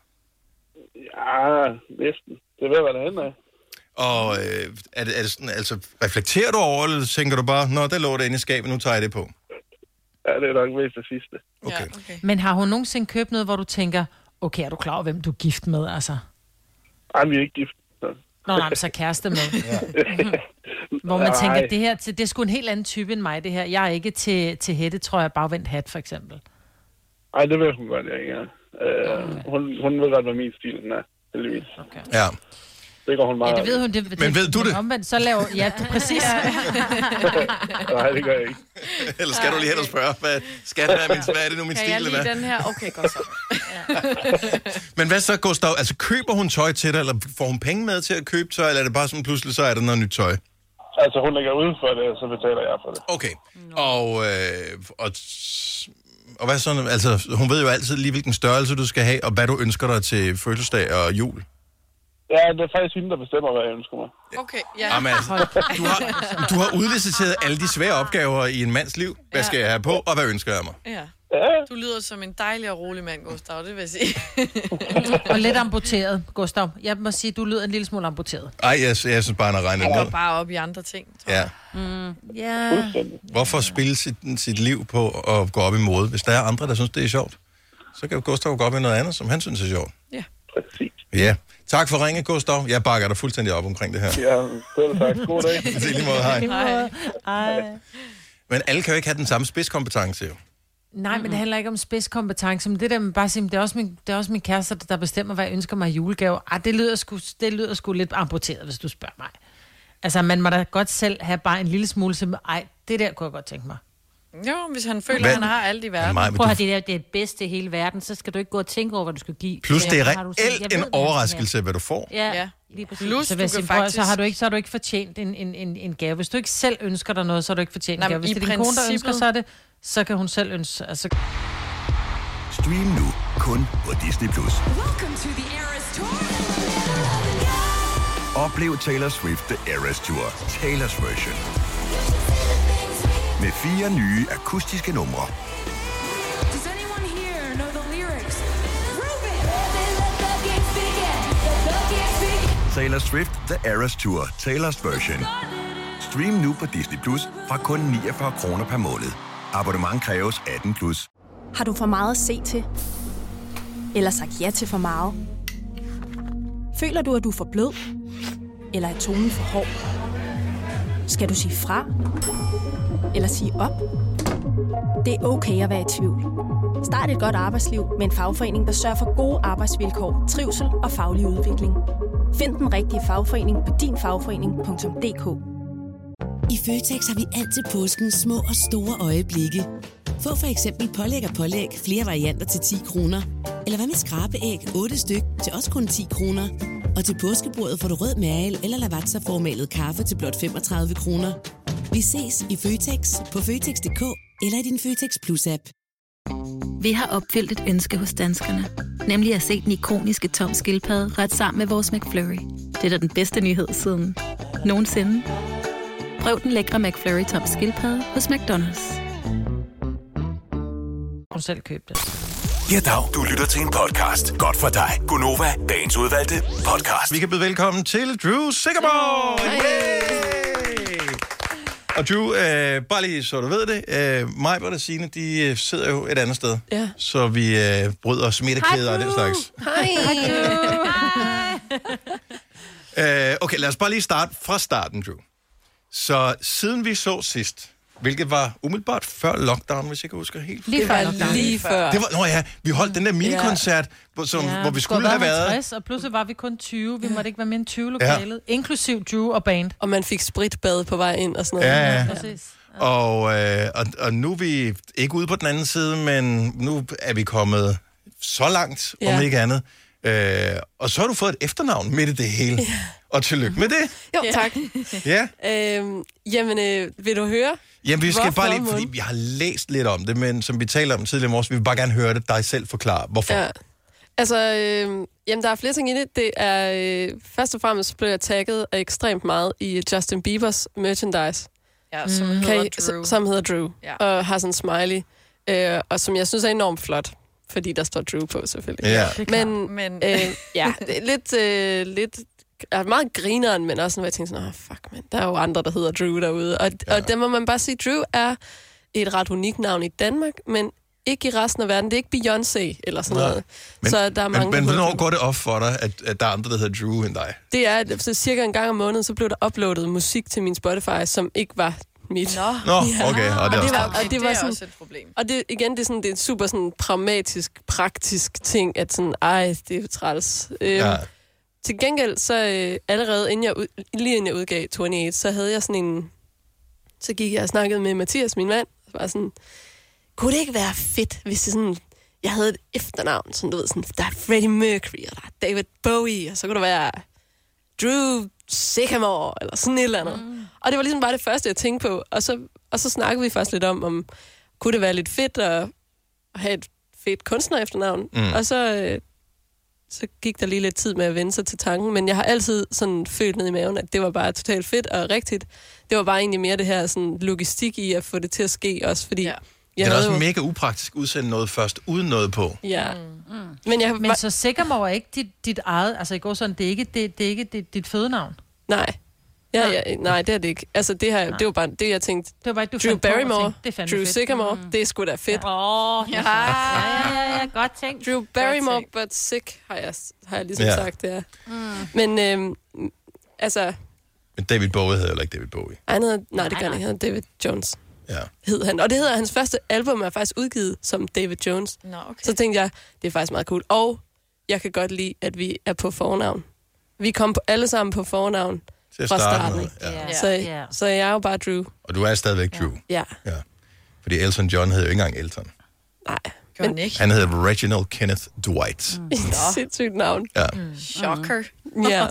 Ja, næsten. Det ved jeg, hvad det handler af. Og er det sådan, altså, reflekterer du over, eller tænker du bare, nå, der lå det inde i skabet, nu tager jeg det på? Ja, det er nok mest det sidste. Okay. Men har hun nogensinde købt noget, hvor du tænker, okay, er du klar over, hvem du er gift med, altså? Nej, vi er ikke gift. Nej, så kæreste med. Hvor man tænker, det her, det er sgu en helt anden type end mig, det her. Jeg er ikke til hætte, tror jeg, bagvendt hat, for eksempel. Nej, det vil hun godt, jeg ikke. Hun ved godt, hvad min stil den er, heldigvis. Okay. Ja. Det går hun meget. Ja, det ved hun. Det, men ved du det? Omvendt, så laver... Ja, præcis. Nej, det gør jeg ikke. Eller skal du lige hen og spørge, hvad er det nu, min stil? Kan jeg lide den her? Okay, godt så. Men hvad så, Gustav? Altså, køber hun tøj til dig, eller får hun penge med til at købe tøj, eller er det bare sådan, pludselig så er der noget nyt tøj? Altså, hun ligger uden for det, og så betaler jeg for det. Okay. Og hvad sådan? Altså, hun ved jo altid lige, hvilken størrelse du skal have, og hvad du ønsker dig til fødselsdag og jul. Ja, det er faktisk hende, der bestemmer, hvad jeg ønsker mig. Okay, ja. Jamen, altså, du har udliciteret alle de svære opgaver i en mands liv. Hvad skal jeg have på, og hvad ønsker jeg mig? Ja. Du lyder som en dejlig og rolig mand, Gustav, det vil jeg sige. Og lidt amputeret, Gustav. Jeg må sige, du lyder en lille smule amputeret. Ej, jeg synes bare, han har regnet ned. Han går bare op i andre ting, tror jeg. Hvorfor spille sit liv på at gå op i mode? Hvis der er andre, der synes, det er sjovt, så kan Gustav gå op i noget andet, som han synes er sjovt. Ja. Præcis. Ja. Tak for ringe, Gustav. Jeg bakker dig fuldstændig op omkring det her. Ja, selv tak. God dag. Det er lige måde, hej. Men alle kan jo ikke have den samme spidskompetence, jo. Nej, men det handler ikke om spidskompetence. Men det der med bare at sige, det er også min kæreste, der bestemmer, hvad jeg ønsker mig i julegave. Ej, det lyder sgu lidt amputeret, hvis du spørger mig. Altså, man må da godt selv have bare en lille smule, som, ej, det der kunne jeg godt tænke mig. Jo, hvis han føler, at han har alt i verden. Prøv at have det bedste i hele verden, så skal du ikke gå og tænke over, hvad du skal give. Plus, det er reelt en overraskelse, hvad du får. Ja, Lige præcis. Plus, så, faktisk... så har du ikke fortjent en gave. Hvis du ikke selv ønsker dig noget, så har du ikke fortjent en gave. Hvis det er din kone, der ønsker sig det, så kan hun selv ønske... Altså... Stream nu kun på Disney+. Oplev Taylor Swift The Eras Tour, Taylor's version. Med 4 nye akustiske numre. Taylor Swift The Eras Tour, Taylor's version. Stream nu på Disney Plus fra kun 49 kroner per måned. Abonnement kræves 18+. Har du for meget at se til? Eller sagt ja til for meget? Føler du, at du er for blød? Eller er tonen for hård? Skal du sige fra? Eller sige op? Det er okay at være i tvivl. Start et godt arbejdsliv med en fagforening, der sørger for gode arbejdsvilkår, trivsel og faglig udvikling. Find den rigtige fagforening på dinfagforening.dk. I Føtex har vi altid påskens små og store øjeblikke. Få for eksempel pålæg og pålæg flere varianter til 10 kroner. Eller hvad med skrabeæg 8 styk til også kun 10 kroner. Og til påskebordet får du rød mal eller lavatserformalet kaffe til blot 35 kroner. Vi ses i Føtex på Føtex.dk eller i din Føtex Plus-app. Vi har opfyldt et ønske hos danskerne. Nemlig at se den ikoniske tom skildpadde ret sammen med vores McFlurry. Det er da den bedste nyhed siden nogensinde. Prøv den lækre McFlurry tom skildpadde hos McDonald's. Hun selv købte det. Ja, dag. Du lytter til en podcast. Godt for dig. Gunnova, dagens udvalgte podcast. Vi kan byde velkommen til Drew Sycamore. Og Drew, bare lige så du ved det, mig og Signe, de sidder jo et andet sted, yeah. Så vi bryder smittekæder og den slags. Hej. Okay, lad os bare lige starte fra starten, Drew. Så siden vi så sidst, hvilket var umiddelbart før lockdown, hvis jeg kan huske helt. Lige før. Det var, vi holdt den der minikoncert, hvor vi skulle have været. 50, og pludselig var vi kun 20. Vi måtte ikke være mere end 20 lokalet, inklusiv Drew og band. Og man fik spritbad på vej ind og sådan noget. Ja, præcis. Ja. Og nu er vi ikke ude på den anden side, men nu er vi kommet så langt, om ikke andet. Og så har du fået et efternavn midt i det hele. Ja. Og tillykke med det. Jo, tak. Ja. Vil du høre? Jamen, vi skal hvorfor bare lige, fordi vi har læst lidt om det, men som vi talte om tidligere i morges, vi vil bare gerne høre det, dig selv forklare. Hvorfor? Ja. Altså, der er flere ting i det. Det er, først og fremmest blev jeg tagget ekstremt meget i Justin Biebers merchandise. Ja, som hedder Drew. Ja. Og har sådan en smiley, og som jeg synes er enormt flot. Fordi der står Drew på, selvfølgelig. Ja. Men lidt... Jeg er meget grineren, men også når jeg tænker sådan, der er jo andre, der hedder Drew derude. Og der må man bare sige, Drew er et ret unikt navn i Danmark, men ikke i resten af verden. Det er ikke Beyoncé eller sådan noget. Men, så der er mange, men hvornår går det op for dig, at der er andre, der hedder Drew end dig? Det er, så cirka en gang om måneden, så blev der uploadet musik til min Spotify, som ikke var... mit. Nå, okay. Ja. Og det var sådan, også et problem. Og det, igen, det er en super sådan, pragmatisk, praktisk ting, at sådan, det er træls. Til gengæld, så allerede inden jeg udgav 28, så havde jeg sådan en... Så gik jeg og snakkede med Mathias, min mand, og var sådan, kunne det ikke være fedt, hvis det sådan... Jeg havde et efternavn, sådan, du ved, sådan, der er Freddie Mercury, og der er David Bowie, og så kunne der være Drew Sycamore, eller sådan et eller andet. Og det var ligesom bare det første, jeg tænkte på. Og så snakkede vi faktisk lidt om kunne det være lidt fedt at have et fedt kunstner efternavn. Og så gik der lige lidt tid med at vende sig til tanken, men jeg har altid sådan følt ned i maven, at det var bare totalt fedt og rigtigt. Det var bare egentlig mere det her sådan, logistik i at få det til at ske også, fordi... Ja. Det er også mega upraktisk udsende noget først, uden noget på. Ja. Men så Sycamore er ikke dit eget... Altså, det er ikke dit fødenavn? Nej. Nej, det er det ikke. Altså, det her, det var bare det, jeg tænkte. Det var bare, du Drew Barrymore, Drew Sycamore, det er sgu da fedt. Godt tænkt. Drew Barrymore, but sick, har jeg ligesom sagt, det er. Men, altså... Men David Bowie hedder heller ikke David Bowie. Nej, det gør han ikke. Han hedder David Jones. Ja. Hed han. Og det hedder, hans første album er faktisk udgivet som David Jones. Nå, okay. Så tænkte jeg, det er faktisk meget cool. Og jeg kan godt lide, at vi er på fornavn. Vi kom alle sammen på fornavn fra starten. Så jeg er jo bare Drew. Og du er stadigvæk Drew. Ja. Fordi Elton John hed jo ikke engang Elton. Nej, Men ikke. Han hedder Reginald Kenneth Dwight. Mm. Sindssygt navn. Ja. Mm. Shocker. Ja.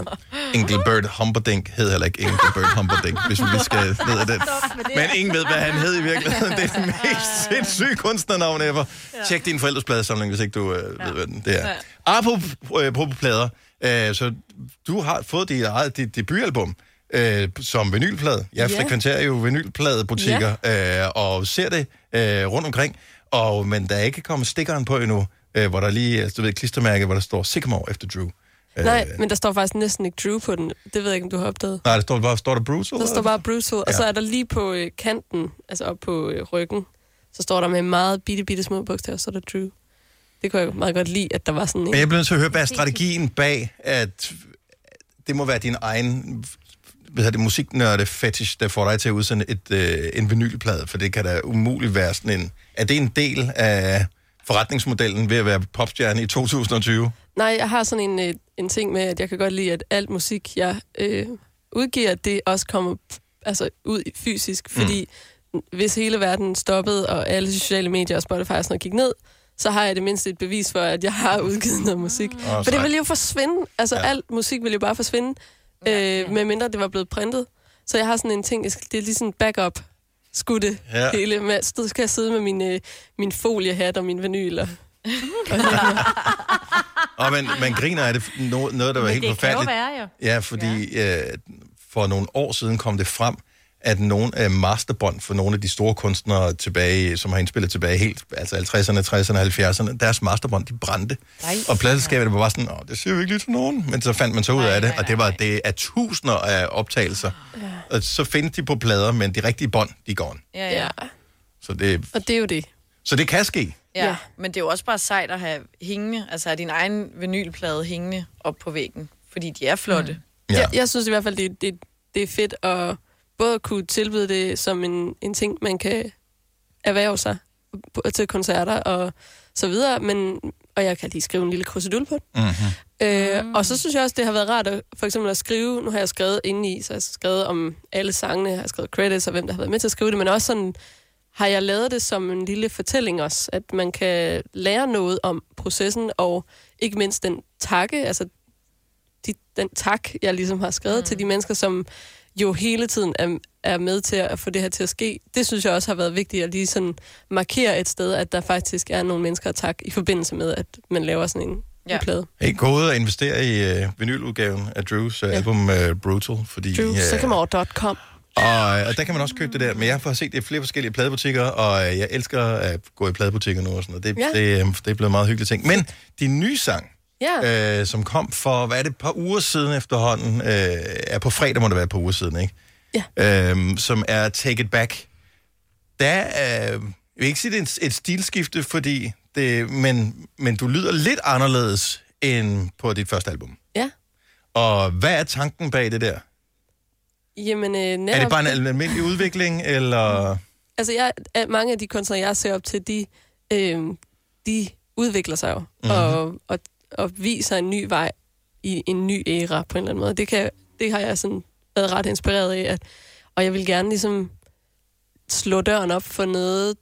Engelbert Humperdinck hed heller ikke Engelbert Humperdinck, hvis vi skal ned af den. Men ingen ved, hvad han hed i virkeligheden. Det er den mest sindssyge kunstnernavn ever. Ja. Tjek din forældres pladesamling, hvis ikke du ved, hvad den det er. Apropos plader, så du har fået dit debutalbum som vinylplade. Jeg frekventerer jo vinylpladebutikker og ser det rundt omkring. Men der er ikke kommet stikkeren på endnu, hvor der lige, du ved, klistermærke, hvor der står Sycamore efter Drew. Nej, men der står faktisk næsten ikke Drew på den. Det ved jeg ikke, om du har opdaget. Nej, der står der Brutal? Der står bare Brutal, og så er der lige på kanten, altså op på ryggen, så står der med meget bitte små bogstaver, så er der Drew. Det kunne jeg meget godt lide, at der var sådan en... Men jeg blev nødt til at høre, hvad strategien bag, at det må være din egen... Hvad hedder det, musiknørde fetish, der får dig til at udsende en vinylplade, for det kan da umuligt være sådan en... Er det en del af forretningsmodellen ved at være popstjerne i 2020? Nej, jeg har sådan en ting med, at jeg kan godt lide, at alt musik, jeg udgiver, det også kommer ud fysisk, fordi hvis hele verden stoppede, og alle sociale medier og Spotify sådan noget gik ned, så har jeg det mindste et bevis for, at jeg har udgivet noget musik. For det ville jo forsvinde. Alt musik ville jo bare forsvinde. Med mindre det var blevet printet. Så jeg har sådan en ting, det er lige sådan en backup skudde hele med. Så skal jeg sidde med min foliehat og mine vinyler. Men griner af det noget, der var helt forfærdeligt. Det kan jo være, ja. Ja, fordi for nogle år siden kom det frem, at nogle masterbånd for nogle af de store kunstnere tilbage, som har indspillet tilbage helt, altså 50'erne, 60'erne, 70'erne, deres masterbånd, de brændte. Nej. Og pladeselskabet var bare sådan, det siger jo ikke lige til nogen. Men så fandt man så ud af det, og det var det af tusinder af optagelser. Ja. Og så findes de på plader, men de rigtige bånd, de går an. Ja. Og det er jo det. Så det kan ske. Ja, men det er jo også bare sejt at have hængende, altså have din egen vinylplade hængende op på væggen, fordi de er flotte. Ja. Jeg synes i hvert fald, det er fedt at... både at kunne tilbyde det som en ting, man kan erhverve sig til koncerter og så videre, og jeg kan lige skrive en lille krusedul på det. Mm-hmm. Og så synes jeg også, det har været rart at for eksempel at skrive, nu har jeg skrevet indeni, så jeg har skrevet om alle sangene, jeg har skrevet credits og hvem der har været med til at skrive det, men også sådan har jeg lavet det som en lille fortælling også, at man kan lære noget om processen, og ikke mindst den takke, altså den tak, jeg ligesom har skrevet til de mennesker, som jo hele tiden er med til at få det her til at ske. Det synes jeg også har været vigtigt at lige sådan markere et sted, at der faktisk er nogle mennesker at takke i forbindelse med, at man laver sådan en plade. Hey, gå ud og investere i vinyludgaven af Drews album Brutal. DrewSycamore.com og der kan man også købe det der, men jeg har set det i flere forskellige pladebutikker, og jeg elsker at gå i pladebutikker nu og sådan noget. Det er blevet meget hyggeligt ting. Men din nye sang, som kom for, hvad er det, et par uger siden efterhånden, er på fredag, må det være et par uger siden, ikke? Ja. Som er Take It Back. Jeg vil ikke sige, det er et stilskifte, fordi det, men du lyder lidt anderledes end på dit første album. Ja. Og hvad er tanken bag det der? Jamen, netop... Er det bare en almindelig udvikling, eller...? Altså, mange af de kunstnere, jeg ser op til, de udvikler sig jo, og viser en ny vej i en ny æra på en eller anden måde. Det har jeg sådan været ret inspireret af, og jeg vil gerne ligesom slå døren op for noget,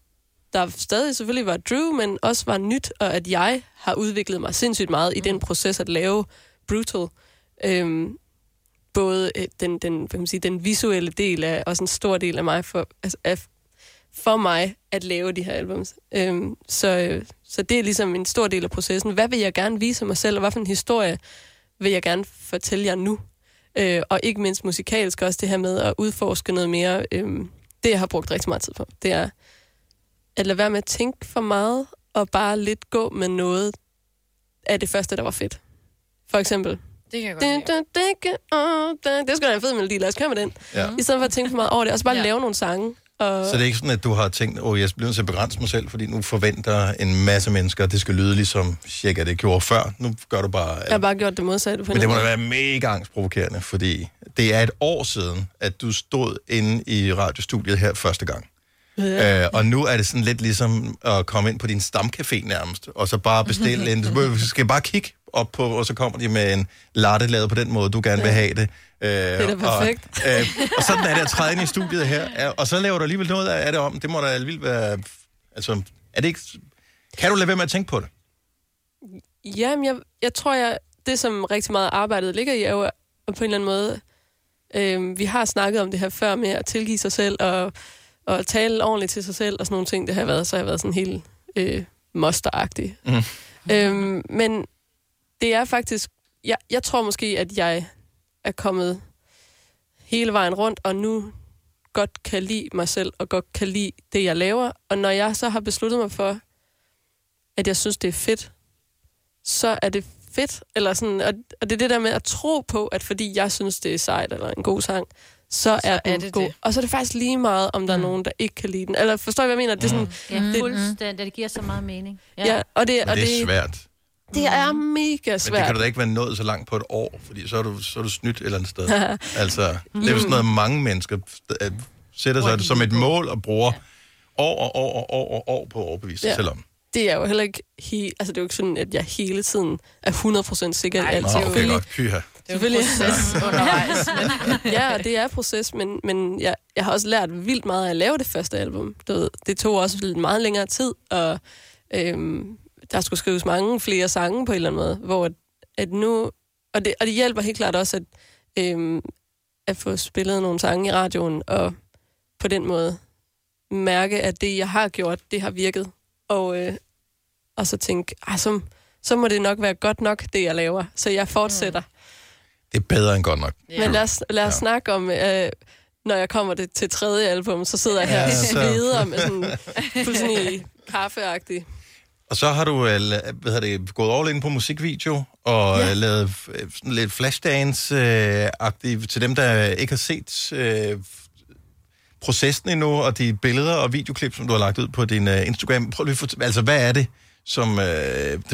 der stadig selvfølgelig var Drew, men også var nyt, og at jeg har udviklet mig sindssygt meget i den proces at lave Brutal. Både hvad kan man sige, den visuelle del af, også en stor del af mig, for mig at lave de her albums. Så det er ligesom en stor del af processen. Hvad vil jeg gerne vise mig selv, og hvad for en historie vil jeg gerne fortælle jer nu? Og ikke mindst musikalsk også det her med at udforske noget mere. Det, jeg har brugt rigtig meget tid på, det er at lade være med at tænke for meget, og bare lidt gå med noget af det første, der var fedt. For eksempel... Det kan jeg godt lide. Det er sgu da en fed melodi, lad os køre med den. Ja. I stedet for at tænke for meget over det, og så bare lave nogle sange. Så det er ikke sådan, at du har tænkt, jeg bliver nødt til at begrænse mig selv, fordi nu forventer en masse mennesker, at det skal lyde ligesom cirka det gjorde før. Nu gør du bare... Jeg har bare gjort det modsatte. Men det må da være mega angstprovokerende, fordi det er et år siden, at du stod inde i radiostudiet her første gang. Ja. Og nu er det sådan lidt ligesom at komme ind på din stamcafé nærmest, og så bare bestille en... Du skal bare kigge op på, og så kommer de med en latte lavet på den måde, du gerne vil have det. Det er da perfekt. Og sådan er det at træde ind i studiet her, og så laver du alligevel noget af det om. Det må da alligevel være... Altså, er det ikke... Kan du lade være med at tænke på det? Jamen, jeg tror, det som rigtig meget arbejdet ligger i, er jo på en eller anden måde... vi har snakket om det her før med at tilgive sig selv og tale ordentligt til sig selv og sådan nogle ting. Så har jeg været sådan helt mosteragtig. Men det er faktisk... Jeg tror måske, at jeg er kommet hele vejen rundt, og nu godt kan lide mig selv, og godt kan lide det, jeg laver. Og når jeg så har besluttet mig for, at jeg synes, det er fedt, så er det fedt. Eller sådan, og det er det der med at tro på, at fordi jeg synes, det er sejt, eller en god sang, så er den det god. Det. Og så er det faktisk lige meget, om der er nogen, der ikke kan lide den. Eller forstår I, hvad jeg mener? Det er sådan, fuldstændig. Det giver så meget mening. Ja, og det er svært. Det er mega svært. Men det kan du da ikke være nået så langt på et år, fordi så er du snydt et eller andet sted. Altså, det er jo sådan noget, mange mennesker sætter sig som et mål og bruger år på at overbevise sig selv om. Det er jo heller ikke... det er jo ikke sådan, at jeg hele tiden er 100% sikker. Nej, det er godt. Pyha. Selvfølgelig. Det er jo proces undervejs. Ja, det er proces, men jeg har også lært vildt meget af at lave det første album. Det tog også meget længere tid, og... der skulle skrives mange flere sange på en eller anden måde, hvor at nu... Og det hjælper helt klart også at få spillet nogle sange i radioen, og på den måde mærke, at det, jeg har gjort, det har virket. Og så tænke, så må det nok være godt nok, det jeg laver, så jeg fortsætter. Det er bedre end godt nok. Yeah. Men lad os snakke om... når jeg kommer til tredje album, så sidder jeg her videre med sådan fuldstændig kaffeagtig... Og så har du gået all in på musikvideo og lavet sådan lidt flashdance-agtigt til dem, der ikke har set processen endnu, og de billeder og videoklip, som du har lagt ud på din Instagram. Prøv lige hvad er det,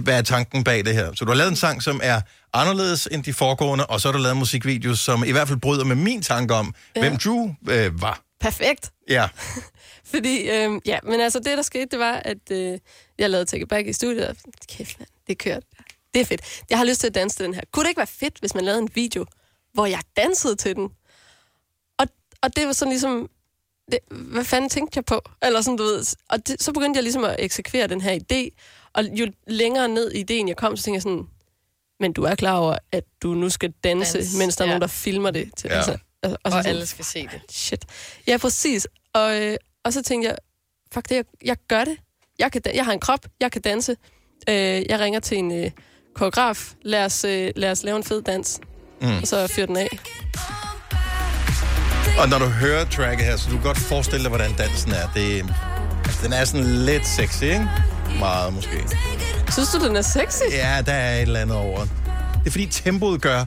hvad er tanken bag det her? Så du har lavet en sang, som er anderledes end de foregående, og så har du lavet musikvideo, som i hvert fald bryder med min tanke om, hvem Drew var. Perfekt. Ja. Fordi, men altså det, der skete, det var, at jeg lavede Take It Back i studiet, og kæft mand, det kørte. Det er fedt. Jeg har lyst til at danse til den her. Kunne det ikke være fedt, hvis man lavede en video, hvor jeg dansede til den? Og det var sådan ligesom, hvad fanden tænkte jeg på? Eller sådan, du ved. Og så begyndte jeg ligesom at eksekvere den her idé, og jo længere ned i idéen jeg kom, så tænkte jeg sådan, men du er klar over, at du nu skal danse, mens der er nogen, der filmer det til dig selv. Og sådan, alle skal se det. Shit. Ja, præcis. Og så tænkte jeg, fuck det, jeg gør det. Jeg har en krop, jeg kan danse. Jeg ringer til en koreograf. Lad os lave en fed dans. Og så fyr den af. Og når du hører tracket her, så du kan godt forestille dig, hvordan dansen er. Den er sådan lidt sexy, ikke? Meget måske. Synes du, den er sexy? Ja, der er et eller andet over. Det er fordi tempoet gør,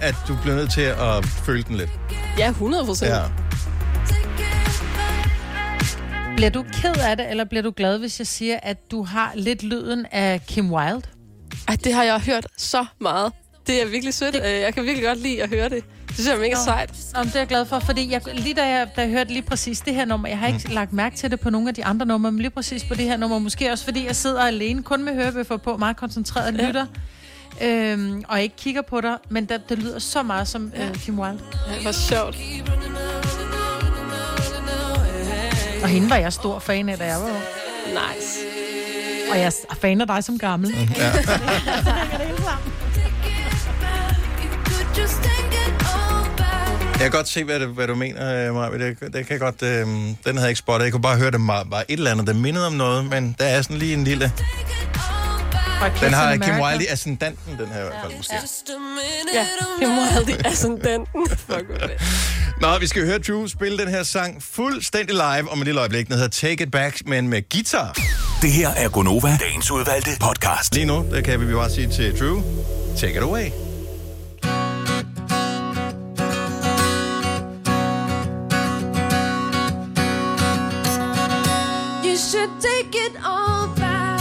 at du bliver nødt til at føle den lidt. Ja, 100%. Ja. Bliver du ked af det, eller bliver du glad, hvis jeg siger, at du har lidt lyden af Kim Wilde? Ej, det har jeg hørt så meget. Det er virkelig sødt. Jeg kan virkelig godt lide at høre det. Det synes jeg er mega sejt. Jamen, det er jeg glad for, fordi da jeg hørte lige præcis det her nummer, jeg har ikke lagt mærke til det på nogle af de andre numre, men lige præcis på det her nummer, måske også fordi jeg sidder alene, kun med hørebøffer på, meget koncentreret lytter. Og ikke kigger på dig, men det lyder så meget som Kim Wilde. Ja, det var sjovt. Og hende var jeg stor fan af, da jeg var jo. Nice. Og jeg er fan af dig som gammel. Ja. Så hænger det hele sammen. Jeg kan godt se, hvad du mener, Maja. Det kan jeg godt... den havde jeg ikke spottet. Jeg kunne bare høre, det var et eller andet, der mindede om noget, men der er sådan lige en lille... Den har Kim Wilde i ascendanten, den her i hvert fald, måske. Ja, Kim Wilde i ascendanten. Fuck det. Nå, vi skal høre Drew spille den her sang fuldstændig live om et lille øjeblik. Den hedder Take It Back, men med guitar. Det her er Gunnova, dagens udvalgte podcast. Lige nu, der kan vi bare sige til Drew, take it away. You should take it all back.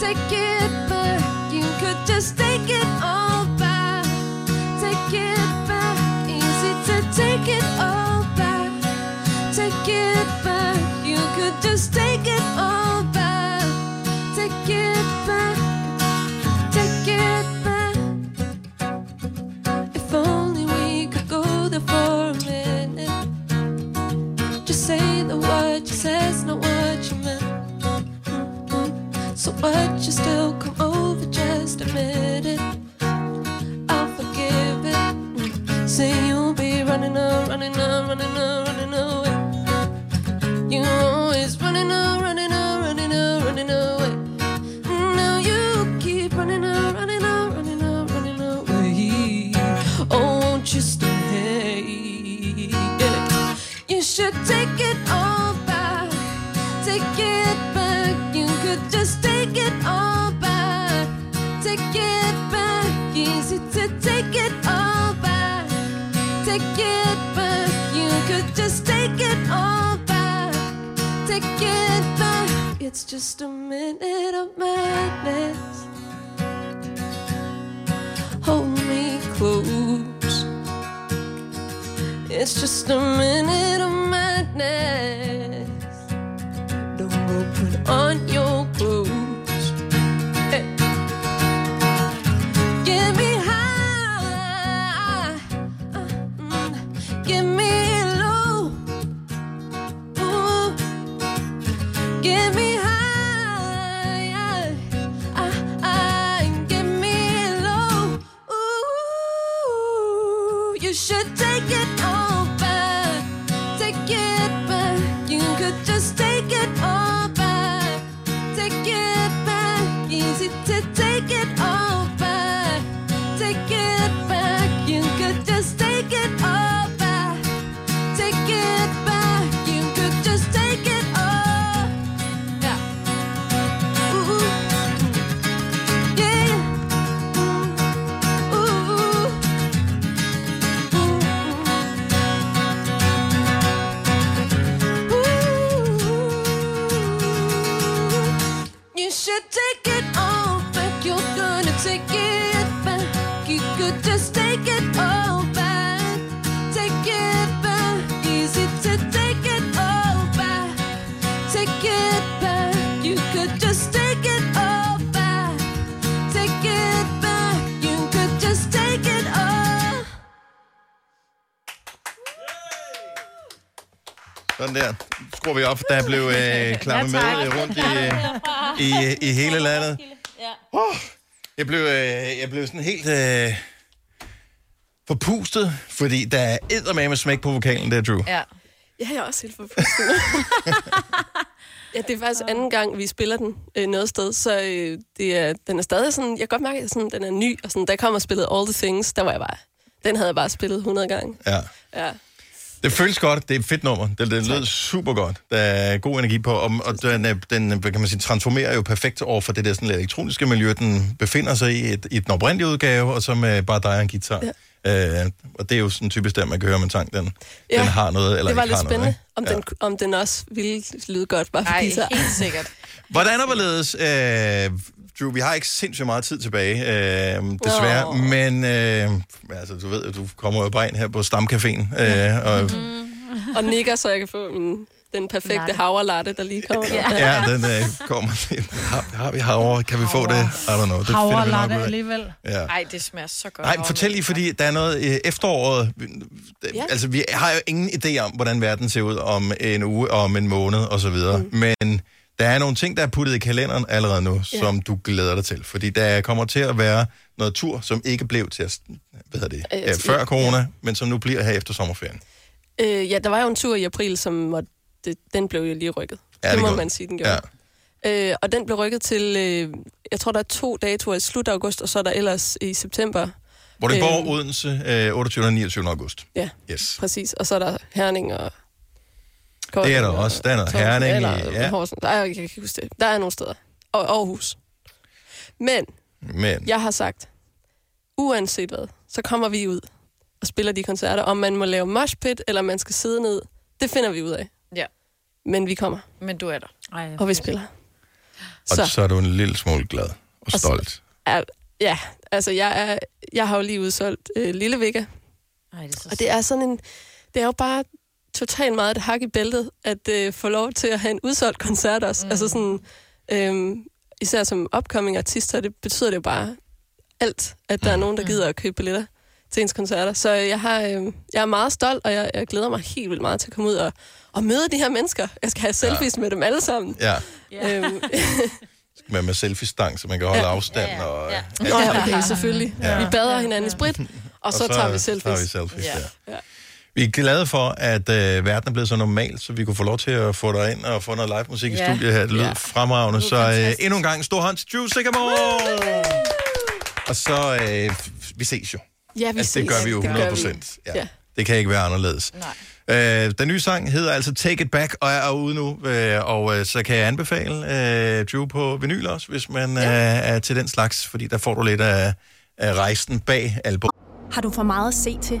Take it back. You could just take it all back. Take it back. Easy to take it all back. Take it back. You could just take it all back. Take it back. Take it back. If only we could go there for a minute. Just say the word you said, not what you meant. So But you still come over, just admit it. I'll forgive it. Say you'll be running up, running up, running up, running away. You always running up, running up, running up, running away. Now you keep running up, running up, running up, running away. Oh, won't you stay? Yeah. You should take it all back, take it back. You could just take it all back, take it back. Easy to take it all back, take it back. You could just take it all back, take it back. It's just a minute of madness. Hold me close. It's just a minute of madness. Don't put on your clothes. Hey. Get me high, get me low, ooh. Get me high, get me low, ooh. You should take it all back, take it back. You could just take it all. To take it all back, take it back. You could just take it all back, take it back. You could just take it all. Yeah. Ooh. Yeah. Ooh. Ooh. Ooh. You should take it all. You're gonna take it back. You could just take it all back, take it back. Easy to take it all back, take it back. You could just take it all back, take it back. You could just take it all. Sådan der. Skruer vi op. Der blev klappet med rundt i hele landet. Ja. Oh, jeg blev sådan helt forpustet, fordi der er eddermame smæk på vokalen der, Drew. Ja, jeg er også helt forpustet. Ja, det er faktisk anden gang, vi spiller den noget sted, så den er stadig sådan, jeg kan godt mærke, at sådan, den er ny, og sådan, der kommer spillet All the Things, der var jeg bare, den havde jeg bare spillet 100 gange. Ja. Ja. Det føles godt. Det er et fedt nummer. Det lød super godt. Der er god energi på, og den kan man sige, transformerer jo perfekt over for det der sådan elektroniske miljø. Den befinder sig i den oprindelige udgave, og så med bare dig og en guitar. Ja. Og det er jo sådan typisk der, man kan høre med tank. Den har noget, eller ikke har noget. Det var lidt spændende, om den også ville lyde godt, bare for guitar. Nej, helt sikkert. Hvordan og hvorledes... Drew, vi har ikke sindssygt meget tid tilbage, desværre, men altså, du ved, at du kommer jo bare ind her på Stamcaféen. Og nikker, så jeg kan få den perfekte havrelatte, der lige kommer. Ja, den kommer. Har vi havre? Kan vi få det? I don't know. Havrelatte alligevel. Ja. Ej, det smager så godt. Nej, fortæl lige, fordi der er noget efteråret. Altså, vi har jo ingen idé om, hvordan verden ser ud om en uge, om en måned og så videre, men... Der er nogle ting, der er puttet i kalenderen allerede nu, som du glæder dig til. Fordi der kommer til at være noget tur, som ikke blev til at, før corona, men som nu bliver her efter sommerferien. Ja, der var jo en tur i april, den blev jo lige rykket. Ja, det må man sige, den gjorde. Ja. Og den blev rykket til, jeg tror, der er 2 datoer i slut af august, og så er der ellers i september. Hvor det går Odense 28. og 29. august. Ja, præcis. Og så er der Herning og... Kolding, det er der også. Der er noget Herning. Eller Horsens. Ej, jeg kan ikke huske det. Der er nogle steder. Og Aarhus. Men jeg har sagt, uanset hvad, så kommer vi ud og spiller de koncerter. Om man må lave moshpit, eller man skal sidde ned, det finder vi ud af. Ja. Men vi kommer. Men du er der. Ej, og vi spiller. Så er du en lille smule glad og stolt. Ja, altså jeg har jo lige udsolgt Lille Vigga. Og det er sådan en... Det er jo bare... totalt meget et hak i bæltet, at få lov til at have en udsolgt koncert også. Altså sådan, især som upcoming artister, det betyder det jo bare alt, at der er nogen, der gider at købe billetter til ens koncerter. Så jeg er meget stolt, og jeg glæder mig helt vildt meget til at komme ud og møde de her mennesker. Jeg skal have selfies med dem alle sammen. Ja. med selfie-stang, så man kan holde afstand. Ja. Og, ja, okay, selvfølgelig. Ja. Vi bader hinanden i sprit, og så tager vi selfies. Ja. Ja. Vi er glade for, at verden er blevet så normal, så vi kunne få lov til at få dig ind og få noget live musik i studiet her. Det lød fremragende. Så endnu en gang, stor hånd til Drew Sycamore! Og så, vi ses jo. Ja, vi ses. Det gør vi jo 100%. Ja. Det kan ikke være anderledes. Nej. Den nye sang hedder altså Take It Back, og er ude nu. Og så kan jeg anbefale Drew på vinyl også, hvis man er til den slags, fordi der får du lidt af rejsen bag album. Har du for meget at se til?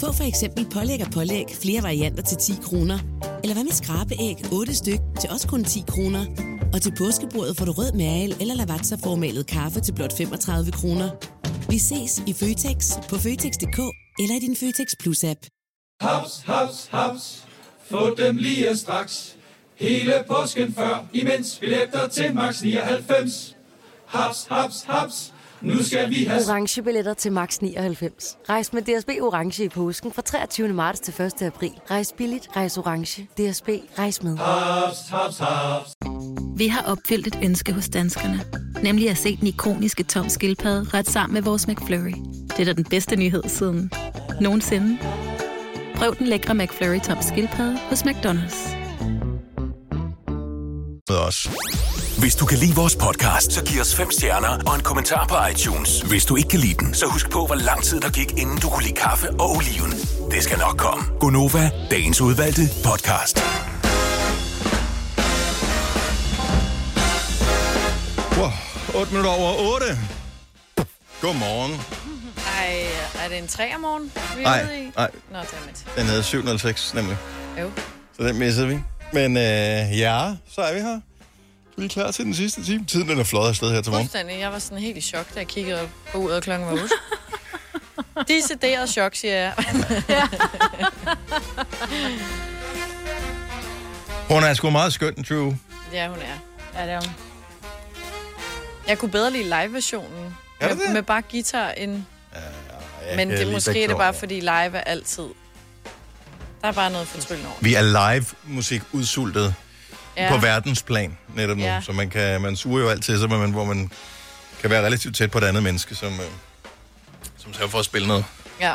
Få for eksempel pålæg og pålæg flere varianter til 10 kroner. Eller hvad med skrabeæg 8 styk til også kun 10 kroner. Og til påskebordet får du rød mal eller lavatserformalet kaffe til blot 35 kroner. Vi ses i Føtex på Føtex.dk eller i din Føtex Plus-app. Haps, haps, haps. Få dem lige straks. Hele påsken før, imens billetter til max 99. Haps, haps, haps. Nu skal vi have orange billetter til max 99. Rejs med DSB Orange i påsken fra 23. marts til 1. april. Rejs billigt, rejs orange. DSB, rejs med. Hops, hops, hops. Vi har opfyldt et ønske hos danskerne. Nemlig at se den ikoniske tom skildpadde ret sammen med vores McFlurry. Det er da den bedste nyhed siden nogensinde. Prøv den lækre McFlurry tom skildpadde hos McDonald's. Hvis du kan lide vores podcast, så giv os 5 stjerner og en kommentar på iTunes. Hvis du ikke kan lide den, så husk på, hvor lang tid der gik, inden du kunne lide kaffe og oliven. Det skal nok komme. Gunnova, dagens udvalgte podcast. Wow, 8 minutter over 8. Godmorgen. Ej, er det en 3 om morgenen? Nej. Nå, den hedder 706, nemlig. Jo. Så den missede vi. Men ja, så er vi her. Vi er klar til den sidste time. Tiden den er fløjet afsted her til morgen. Forstændig. Jeg var sådan helt i chok, da jeg kiggede på uret, og klokken var 8. Decideret chok, siger jeg. Hun er sgu meget skøn, Drew. Ja, hun er. Ja, det er hun. Jeg kunne bedre lide live-versionen. Med bare guitar end... Ja, men det måske er det bare, fordi live er altid... Der er bare noget fortryllende over. Vi er live-musik udsultet. Ja. På verdensplan netop nu, så man suger jo alt til sig, hvor man kan være relativt tæt på et andet menneske, som sørger for at spille noget. Ja.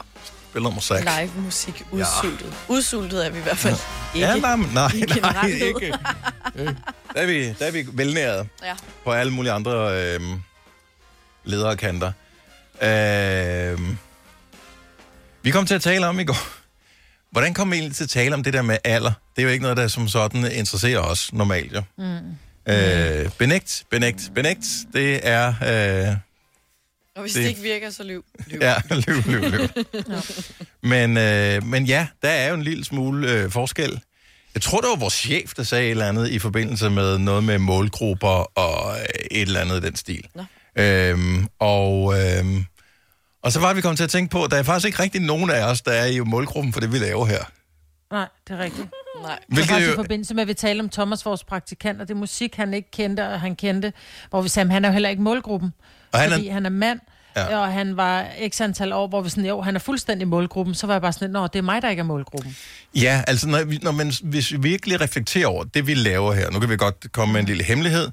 Spille noget musik. Live musik, udsultet. Ja. Udsultet er vi i hvert fald ikke. Ja, nej, ikke. Der er vi velnærede på alle mulige andre lederkanter. Vi kom til at tale om i går. Hvordan kommer vi egentlig til at tale om det der med alder? Det er jo ikke noget, der som sådan interesserer os normalt, jo. Mm. Benægt. Det er... og hvis det ikke virker, så lyv. Ja, lyv. Men ja, der er jo en lille smule forskel. Jeg tror, det var vores chef, der sagde et eller andet i forbindelse med noget med målgrupper og et eller andet i den stil. Og så var det, vi kom til at tænke på, at der er faktisk ikke rigtig nogen af os, der er i målgruppen for det, vi laver her. Nej, det er rigtigt. Nej. Hvilket det er faktisk i forbindelse med, at vi talte om Thomas, vores praktikant, og det musik, han ikke kendte, og han kendte, hvor vi sagde, han er jo heller ikke målgruppen, og fordi han er mand, og han var x antal år, hvor vi sådan, jo, han er fuldstændig målgruppen, så var jeg bare sådan, nå, det er mig, der ikke er målgruppen. Ja, altså, hvis vi virkelig reflekterer over det, vi laver her, nu kan vi godt komme med en lille hemmelighed,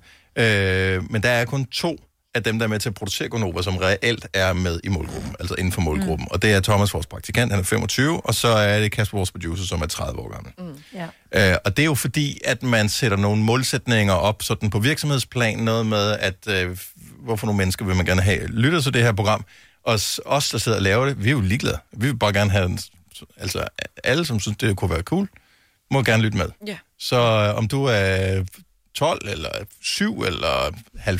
men der er kun 2 af dem, der er med til at producere Gunnova, som reelt er med i målgruppen, altså inden for målgruppen. Og det er Thomas, vores praktikant, han er 25, og så er det Kasper, vores producer, som er 30 år gammel. Og det er jo fordi, at man sætter nogle målsætninger op, sådan på virksomhedsplan, noget med, at hvorfor nogle mennesker vil man gerne have, lytter til det her program, og os, der sidder og laver det, vi er jo ligeglade. Vi vil bare gerne have, altså alle, som synes, det kunne være cool, må gerne lytte med. Yeah. Så om du er... 12, eller 7, eller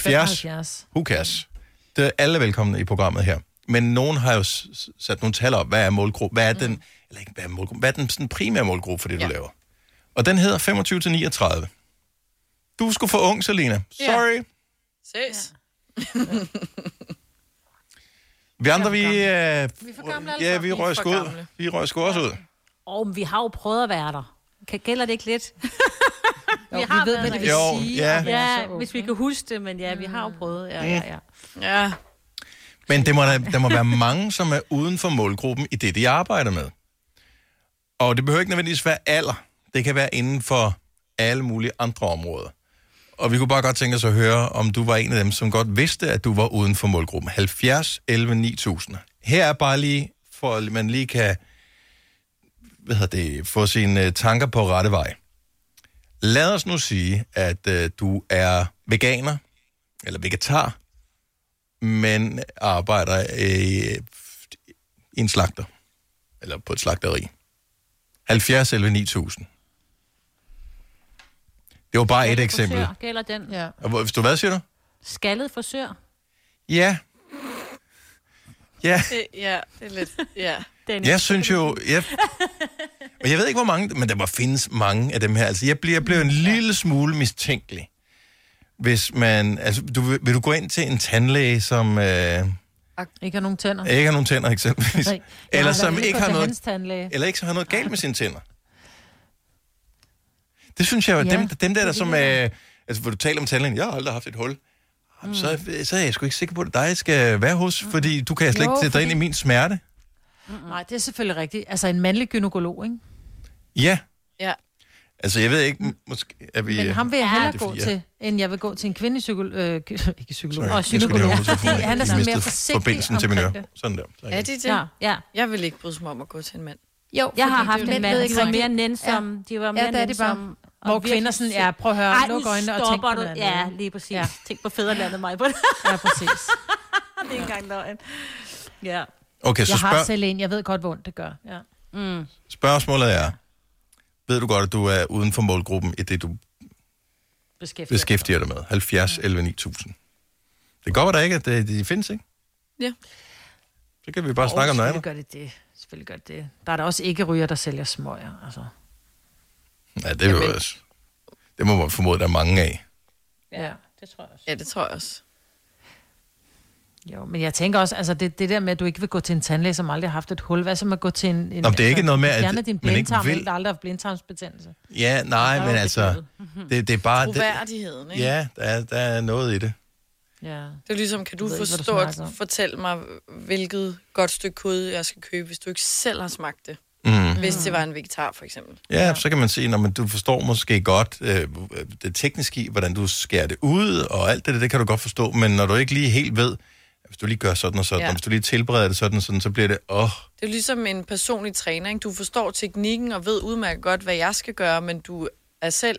75. Who cares? Det er alle velkomne i programmet her. Men nogen har jo sat nogle tal op. Hvad er målgruppen? Hvad er den, eller ikke, hvad er målgruppen? Hvad er den sådan primære målgruppe for det, du laver? Og den hedder 25-39. Du skulle for ung, Selina. Sorry. Ses. Vi andre, vi er for gamle, altså. Ja, vi røg skud. Vi røg skud også ud. Og vi har jo prøvet at være der. Gælder det ikke lidt? vi ved, hvad det vil sige. Ja. Ja, hvis vi kan huske det, men ja, vi har jo prøvet. Ja. Men der må være mange, som er uden for målgruppen i det, de arbejder med. Og det behøver ikke nødvendigvis være alder. Det kan være inden for alle mulige andre områder. Og vi kunne bare godt tænke os at høre, om du var en af dem, som godt vidste, at du var uden for målgruppen. 70, 11, 9000. Her er bare lige, for at man lige kan få sine tanker på rette vej. Lad os nu sige, at du er veganer, eller vegetar, men arbejder i en slagter, eller på et slagteri. 70, 11, 9000. Det var bare et eksempel. Forsør, gælder den. Ja. Hvad siger du? Skaldet forsør. Ja. Ja. Det er lidt, ja. Jeg synes jo, jeg ved ikke hvor mange, men der må findes mange af dem her. Altså, jeg bliver en lille smule mistænkelig. Hvis man, altså, vil du gå ind til en tandlæge, som... ikke har nogen tænder. Ikke har nogen tænder, eksempelvis. Nej. Eller som ikke har noget... Eller ikke har noget galt med sine tænder. Det synes jeg, dem der som... altså, hvor du taler om tandlægen, jeg har aldrig haft et hul. Så er jeg sgu ikke sikker på, at dig skal være hos, fordi du kan slet ikke sætte dig ind i min smerte. Nej, det er selvfølgelig rigtigt. Altså, en mandlig gynekolog, ikke? Ja. Ja. Altså, jeg ved ikke, måske... Men ham vil jeg hellere gå til, end jeg vil gå til en kvindelig psykolog. Ikke psykolog. Sorry, psykolog. Han er sådan mere forsigtig omkring det. Sådan der. Så, er det? Ja. Jeg vil ikke bryde mig om at gå til en mand. Jo, jeg har haft en mand, som var mere nænsomme. De var mere nænsomme. Hvor kvinder sådan, prøv at høre, luk øjnene og tænk på noget andet. Ja, lige præcis. Ja. Tænk på fædrelandet mig på det. Ja, præcis. Det er engang løgn. Ja. Okay, så jeg har selv en, jeg ved godt, hvor ondt det gør. Ja. Mm. Spørgsmålet er, ved du godt, at du er uden for målgruppen i det, du beskæftiger dig med? 70, 11, 9000. Det kan godt være, ikke, at de findes, ikke? Ja. Så kan vi bare snakke om noget andet. Selvfølgelig gør det. Der er der også ikke ryger, der sælger smøger, altså. Ja, det er jo også. Det må man formode, der er mange af. Ja, det tror jeg også. Jo, men jeg tænker også, altså det der med, at du ikke vil gå til en tandlæge, som aldrig har haft et hul. Hvad så med at gå til en... Nå, det er ikke noget med, at... Fjerner din blindtarm, men der aldrig har haft blindtarmsbetændelse. Ja, nej, men altså... Det er bare... Troværdigheden, ikke? Ja, der er noget i det. Ja. Det er ligesom, kan du fortælle mig, hvilket godt stykke kød jeg skal købe, hvis du ikke selv har smagt det? Mm. Hvis det var en vegetar, for eksempel. Ja, så kan man sige, at du forstår måske godt det tekniske i, hvordan du skærer det ud, og alt det kan du godt forstå, men når du ikke lige helt ved... Hvis du lige gør sådan og sådan, og hvis du lige tilbereder det sådan og sådan, så bliver det... Det er ligesom en personlig træner, ikke? Du forstår teknikken og ved udmærket godt, hvad jeg skal gøre, men du er selv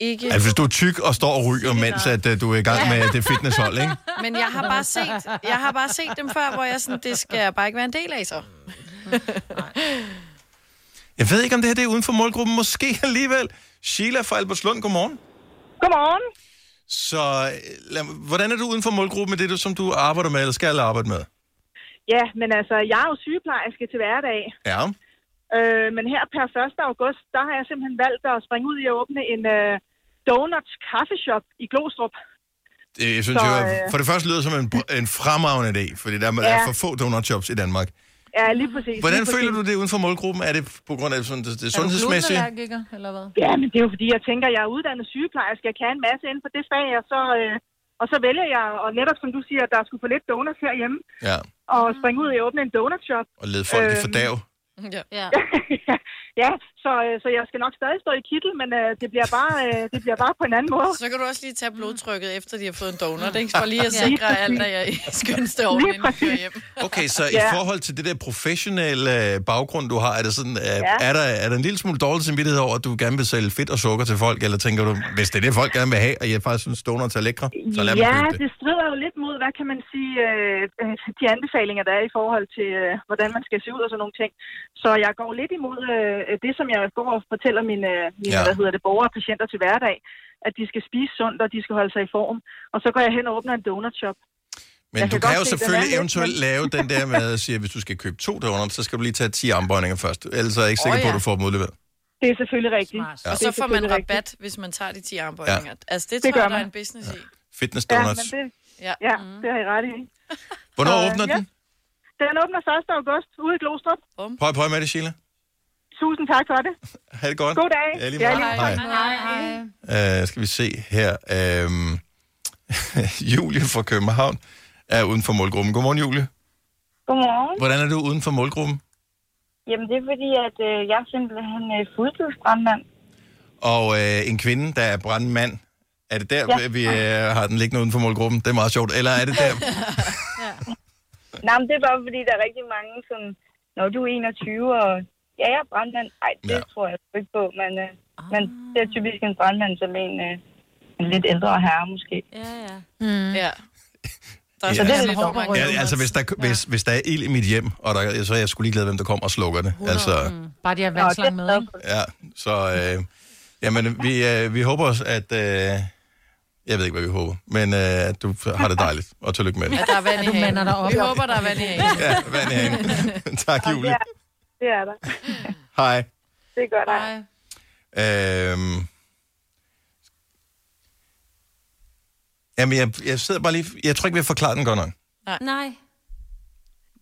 ikke... Altså, hvis du er tyk og står og ryger, mens at du er i gang med det fitnesshold, ikke? Men jeg har bare set dem før, hvor jeg sådan, det skal jeg bare ikke være en del af, så. Jeg ved ikke, om det her det er uden for målgruppen. Måske alligevel. Sheila fra Albertslund, godmorgen. Godmorgen. Så hvordan er du uden for målgruppen med det, som du arbejder med, eller skal arbejde med? Ja, men altså, jeg er jo sygeplejerske til hverdag. Ja. Men her per 1. august, der har jeg simpelthen valgt at springe ud i at åbne en donuts-kaffeshop i Glostrup. Det synes jeg for det første lyder som en fremragende idé, fordi der er for få donutshops i Danmark. Ja, lige præcis. Hvordan føler du det uden for målgruppen? Er det på grund af det sundhedsmæssige? Er du bloderlægiker, eller hvad? Ja, men det er jo fordi, jeg tænker, jeg er uddannet sygeplejerske, jeg kan en masse inden for det fag, og så vælger jeg, og netop som du siger, der skulle få lidt donuts herhjemme, og springe ud og åbne en donutshop. Og lede folk i fordav. Ja, så jeg skal nok stadig stå i kittel, men det bliver bare på en anden måde. Så kan du også lige tage blodtrykket efter, de har fået en donut, ikke? For lige at sikre alt, at jeg skyndes det over, inden jeg kører hjem. Okay, så i forhold til det der professionelle baggrund, du har, er det sådan, er der en lille smule dårlig samvittighed over, at du gerne vil sælge fedt og sukker til folk, eller tænker du, hvis det er det, folk gerne vil have, og jeg faktisk synes, donuts er lækre, så lad mig købe det? Ja, det strider jo lidt mod, hvad kan man sige, de anbefalinger, der er i forhold til, hvordan man skal se ud og sådan nogle ting. Så jeg går lidt imod det, som jeg går og fortæller mine borgere og patienter til hverdag, at de skal spise sundt, og de skal holde sig i form. Og så går jeg hen og åbner en donutshop. Men du kan jo selvfølgelig eventuelt lave den der med at sige, at hvis du skal købe 2 donuts, så skal du lige tage 10 armbøjninger først. Ellers er jeg ikke sikker på, at du får dem udleveret. Det er selvfølgelig rigtigt. Ja. Og så får man rabat, hvis man tager de 10 armbøjninger. Ja. Altså, det tror jeg, der er en business i. Fitness donuts. Ja, men det har I ret i. Hvornår åbner den? Den åbner 1. august ude i Glostrup. Prøv med det, Sheila. Tusind tak for det. Ha' det godt. God dag. Ja, lige meget. Ja, lige meget. Hej. Skal vi se her. Julie fra København er uden for målgruppen. Godmorgen, Julie. Godmorgen. Hvordan er du uden for målgruppen? Jamen, det er fordi, at jeg simpelthen er fuldtidsbrandmand. Og en kvinde, der er brandmand. Er det der, vi har den liggende uden for målgruppen? Det er meget sjovt. Eller er det der? Nej, men det er bare fordi, der er rigtig mange, som når du er 21 og ja, jeg er brandmand. Ej, det tror jeg ikke på. Men det er typisk en brandmand som en lidt ældre herre, måske. Ja, ja. Mm. Ja. Så det er lidt hårdt. Ja, altså, hvis der er ild i mit hjem, og der, så er jeg sgu lige glad, hvem der kommer og slukker det. Altså, bare de har vandslange med, ikke? Ja, så jamen, vi håber også, at... jeg ved ikke, hvad vi håber, men du har det dejligt, og tillykke med det. Ja, der er vand i hanen. Vi håber, der er vand i hanen. Ja, vand i hanen. Tak, Julie. Ja, det er der. Hej. Det er godt, hej. Jamen, jeg sidder bare lige... Jeg tror ikke, vi har forklaret den godt nok. Nej.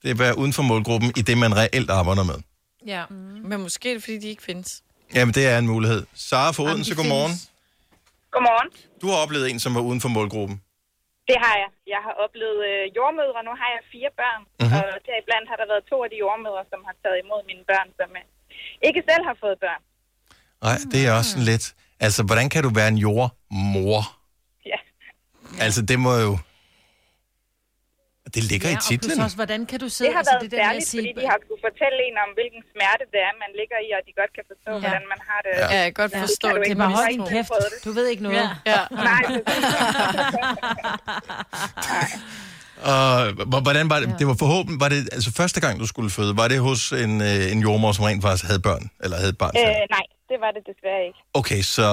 Det er bare uden for målgruppen i det, man reelt arbejder med. Ja, men måske er det, fordi de ikke findes. Jamen, det er en mulighed. Sara fra Odense, godmorgen. Godmorgen. Du har oplevet en, som var uden for målgruppen. Det har jeg. Jeg har oplevet jordmødre. Nu har jeg 4 børn, og deriblandt har der været 2 af de jordmødre, som har taget imod mine børn, som ikke selv har fået børn. Nej, det er også sådan lidt... Altså, hvordan kan du være en jordmor? Ja. Altså, det må jo... Det ligger i titlen. Og plus også, hvordan kan du sidde... Det har været det særligt, fordi de har kunne fortælle en om, hvilken smerte det er, man ligger i, og de godt kan forstå, hvordan man har det. Ja, jeg kan godt forstå. Det er bare holdt kæft. Du ved ikke noget. Ja. Nej. Og hvordan var det? Det var forhåbentlig... Var det, altså første gang, du skulle føde, var det hos en jordmor, som rent faktisk havde børn? Eller havde et barn? Nej, det var det desværre ikke. Okay, så...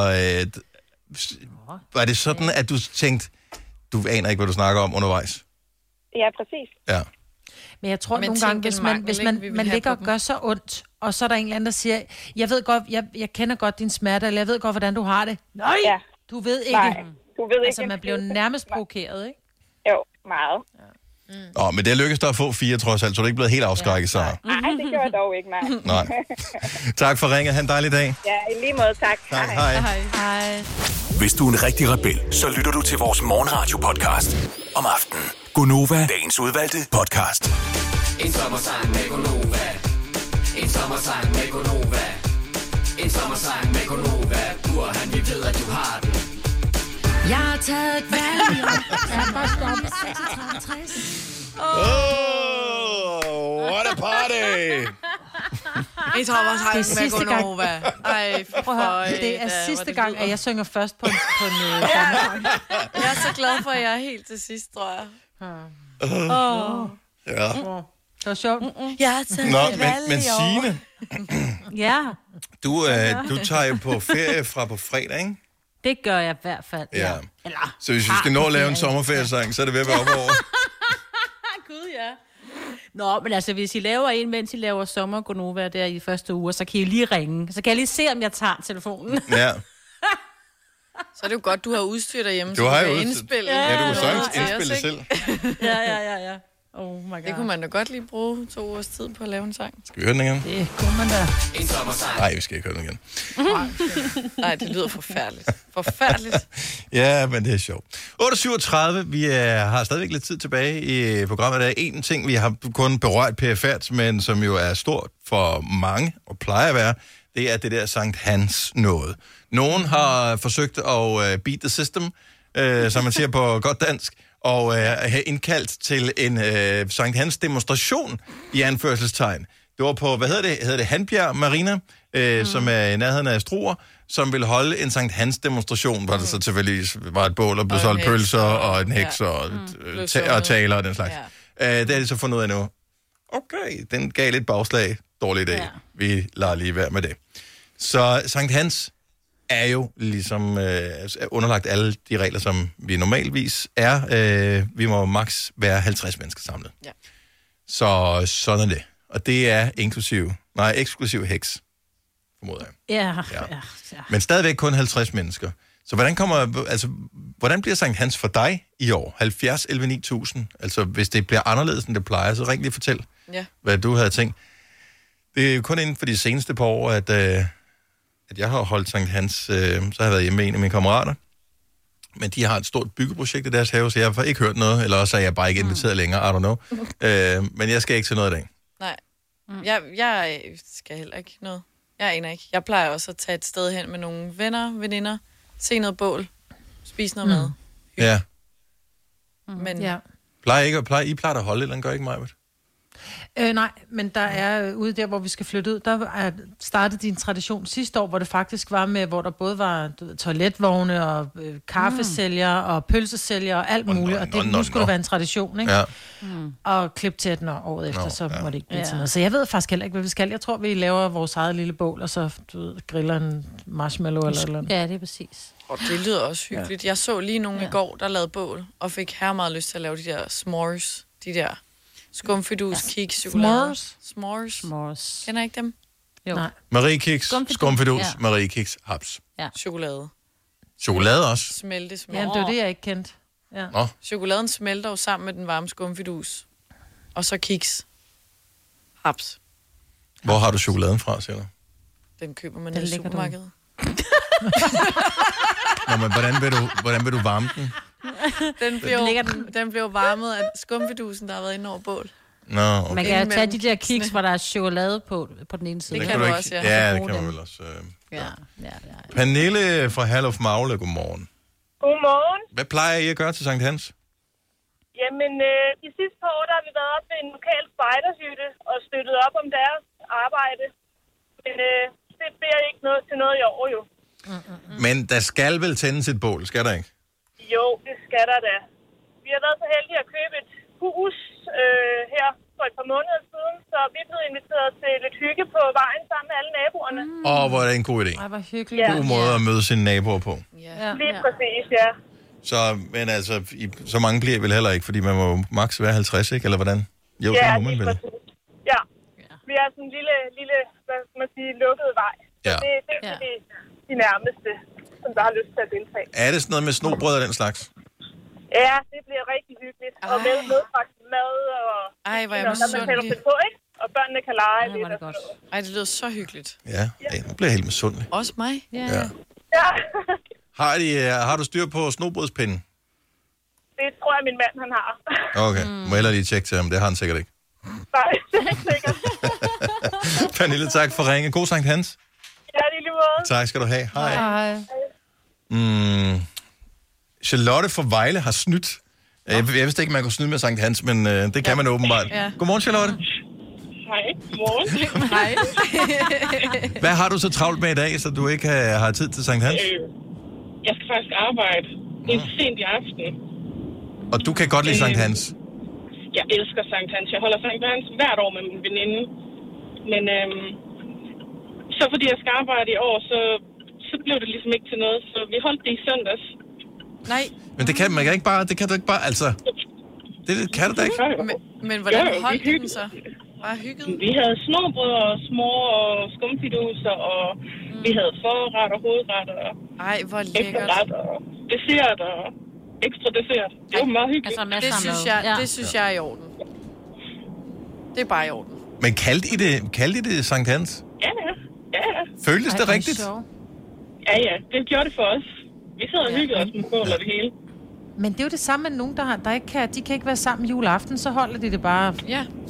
var det sådan, at du tænkte, du aner ikke, hvad du snakker om undervejs? Ja, præcis. Ja. Men jeg tror nogle gange, hvis man ligger og gør så ondt, og så er der en eller anden, der siger, jeg ved godt, jeg kender godt din smerte, eller jeg ved godt, hvordan du har det. Nej, du ved ikke. Nej, du ved ikke. Altså, man bliver nærmest provokeret, ikke? Jo, meget. Ja. Mm. Nå, men det lykkedes der at få 4, trods alt, så du ikke blevet helt afskrækket, Sara. Nej, det gjorde jeg dog ikke, nej. Tak for ringet. Ha' en dejlig dag. Ja, i lige måde, tak. Hej. Hvis du er en rigtig rebel, så lytter du til vores morgenradio-podcast om aftenen. Gunnova, dagens udvalgte podcast. En sommersang med Gunnova. En sommersang med Gunnova. En sommersang med Gunnova. Burhan, vi ved, at du har den. Jeg har taget et valg. Jeg har bare stoppet 63. Oh, what a party! En sommersang med Gunnova. Ej, prøv at høre. Det er sidste gang, at jeg synger først på en sommersang. Jeg er så glad for, at jeg er helt til sidst, tror jeg. Ja. Det var sjovt. Ja, men Signe. Ja. Du tager jo på ferie fra på fredag, ikke? Det gør jeg i hvert fald. Ja. Eller, så hvis vi skal nå at lave en sommerferiesang, så er det ved at være op over. Gud, ja. Nå, men altså, hvis I laver en, mens I laver sommer, Gunnova, der i de første uger, så kan I lige ringe. Så kan jeg lige se, om jeg tager telefonen. Ja. Så er det jo godt, du har udstyr derhjemme, så du kan indspille. Ja, du kan sagtens indspille selv. Ja. Oh my God. Det kunne man da godt lige bruge 2 års tid på at lave en sang. Skal vi høre den igen? Det kunne man da. Nej, vi skal ikke høre den igen. Nej, det lyder forfærdeligt. Ja, men det er sjovt. 8.37, vi har stadigvæk lidt tid tilbage i programmet. Der er en ting, vi har kun berørt perifært, men som jo er stort for mange og plejer at være, det er det der Sankt Hans noget. Nogen har forsøgt at beat the system, som man siger på godt dansk, og have indkaldt til en Sankt Hans demonstration i anførselstegn. Det var på, hedder det Handbjerg Marina, som er i nærheden af Struer, som ville holde en Sankt Hans demonstration, hvor der så tilfældigvis var et bål og blev solgt pølser og en heks og taler og den slags. Ja. Det er det så fundet ud af nu. Okay, den gav lidt bagslag. Dårlig dag. Ja. Vi lader lige være med det. Så Sankt Hans er jo ligesom underlagt alle de regler, som vi normalvis er. Vi må maks være 50 mennesker samlet. Ja. Så sådan det. Og det er eksklusiv heks, formoder jeg. Ja. Men stadigvæk kun 50 mennesker. Så hvordan kommer, altså, hvordan bliver Sankt Hans for dig i år? 70, 11, 9000. Altså, hvis det bliver anderledes, end det plejer, så ring lige og fortæl, hvad du havde tænkt. Det er jo kun inden for de seneste par år, at jeg har holdt Sankt Hans, så har jeg været hjemme med en af mine kammerater. Men de har et stort byggeprojekt i deres have, så jeg har ikke hørt noget, eller også er jeg bare ikke inviteret længere, I don't know. Men jeg skal ikke til noget i dag. Nej, jeg skal heller ikke noget. Jeg aner ikke. Jeg plejer også at tage et sted hen med nogle venner, veninder, se noget bål, spise noget mad. Ja. Men I plejer at holde, eller den gør ikke mig, vel? Nej, men der er ude der, hvor vi skal flytte ud, der startede din tradition sidste år, hvor det faktisk var med, hvor der både var toiletvogne og kaffesælgere og pølsesælgere og alt muligt, og det skulle være en tradition, ikke? Ja. Og klip til den året efter, så må det ikke blive til noget. Så jeg ved faktisk heller ikke, hvad vi skal. Jeg tror, vi laver vores eget lille bål, og så griller en marshmallow eller noget. Ja, det er præcis. Og det lyder også hyggeligt. Jeg så lige nogen i går, der lavede bål, og fik her meget lyst til at lave de der s'mores, de der... Skumfidus, kiks, chokolade. S'mores. Kender ikke dem? Jo. Nej. Marie kiks, skumfidus, Marie kiks, haps. Ja. Chokolade. Chokolade også? Smelte. Jamen, det er det, jeg ikke kendte. Ja. Nå. Chokoladen smelter jo sammen med den varme skumfidus. Og så kiks. Haps. Hvor har du chokoladen fra, siger du? Den køber man i supermarkedet. Nå, men hvordan vil du varme den? Den bliver varmet af skumfidusen, der har været inde over bål. No. Man kan tage de der kiks, hvor der er chokolade på den ene side. Det kan du også, det kan man vel også. Ja. Pernille fra Hall of Magle, godmorgen. Godmorgen. Hvad plejer I at gøre til Sankt Hans? Jamen, de sidste par år, der har vi været op ved en lokal spejderhytte og støttet op om deres arbejde. Men det bliver ikke noget til noget i år, jo. Men der skal vel tændes et bål, skal der ikke? Jo, det skal der da. Vi har været så heldige at købe et hus her for et par måneder siden, så vi blev inviteret til lidt hygge på vejen sammen med alle naboerne. Åh, hvor er det en god idé. Ej, hvor hyggeligt. Ja. God måde at møde sine naboer på. Ja. Lige præcis, ja. Så, men altså, så mange bliver vel heller ikke, fordi man må maks være 50, ikke? Eller hvordan? Jo, ja, det må man vel. Ja, vi har sådan en lille hvad skal man sige, lukket vej. Ja. Det er de nærmeste, som der har lyst til at deltage. Er det sådan noget med snobrød og den slags? Ja, det bliver rigtig hyggeligt. Ej. Og medbragt mad og... Ej, hvor er jeg misundelig. Og børnene kan lege lidt. Ej, det lyder så hyggeligt. Ja, nu bliver jeg helt misundelig. Også mig? Ja. Har du styr på snobrødspinden? Det tror jeg, min mand han har. Okay, må heller lige tjekke til ham. Det har han sikkert ikke. Nej, det er ikke sikkert. Pernille, tak for ringe. God Sankt Hans. Ja, det er lige måde. Tak skal du have. Hej. Charlotte fra Vejle har snydt. Jeg vidste ikke, man kunne snyde med Sankt Hans, men det kan man åbenbart. Ja. Godmorgen, Charlotte. Hej. Godmorgen. Hej. Hvad har du så travlt med i dag, så du ikke har tid til Sankt Hans? Jeg skal faktisk arbejde. Det er sent i aften. Og du kan godt lide Sankt Hans? Jeg elsker Sankt Hans. Jeg holder Sankt Hans hvert år med min veninde. Men... så fordi jeg skal arbejde i år, så blev det ligesom ikke til noget, så vi holdt det i søndags. Nej. Men det kan man ikke bare, det kan du ikke bare, altså... Det kan du da ikke. Men hvordan holdt den så? Bare hygget? Vi havde snobrød og smør og skumfiduser, og vi havde forret og hovedret og... Ej, hvor lækkert. Efterret og dessert og ekstra dessert. Det var meget hyggeligt. Altså, det synes jeg er i orden. Det er bare i orden. Men kaldte I det Sankt Hans? Ja. Føltes det rigtigt? Ja, det gjorde det for os. Vi sidder og hygger os med bål og det hele. Men det er jo det samme med nogen, der ikke kan... De kan ikke være sammen juleaften, så holder de det bare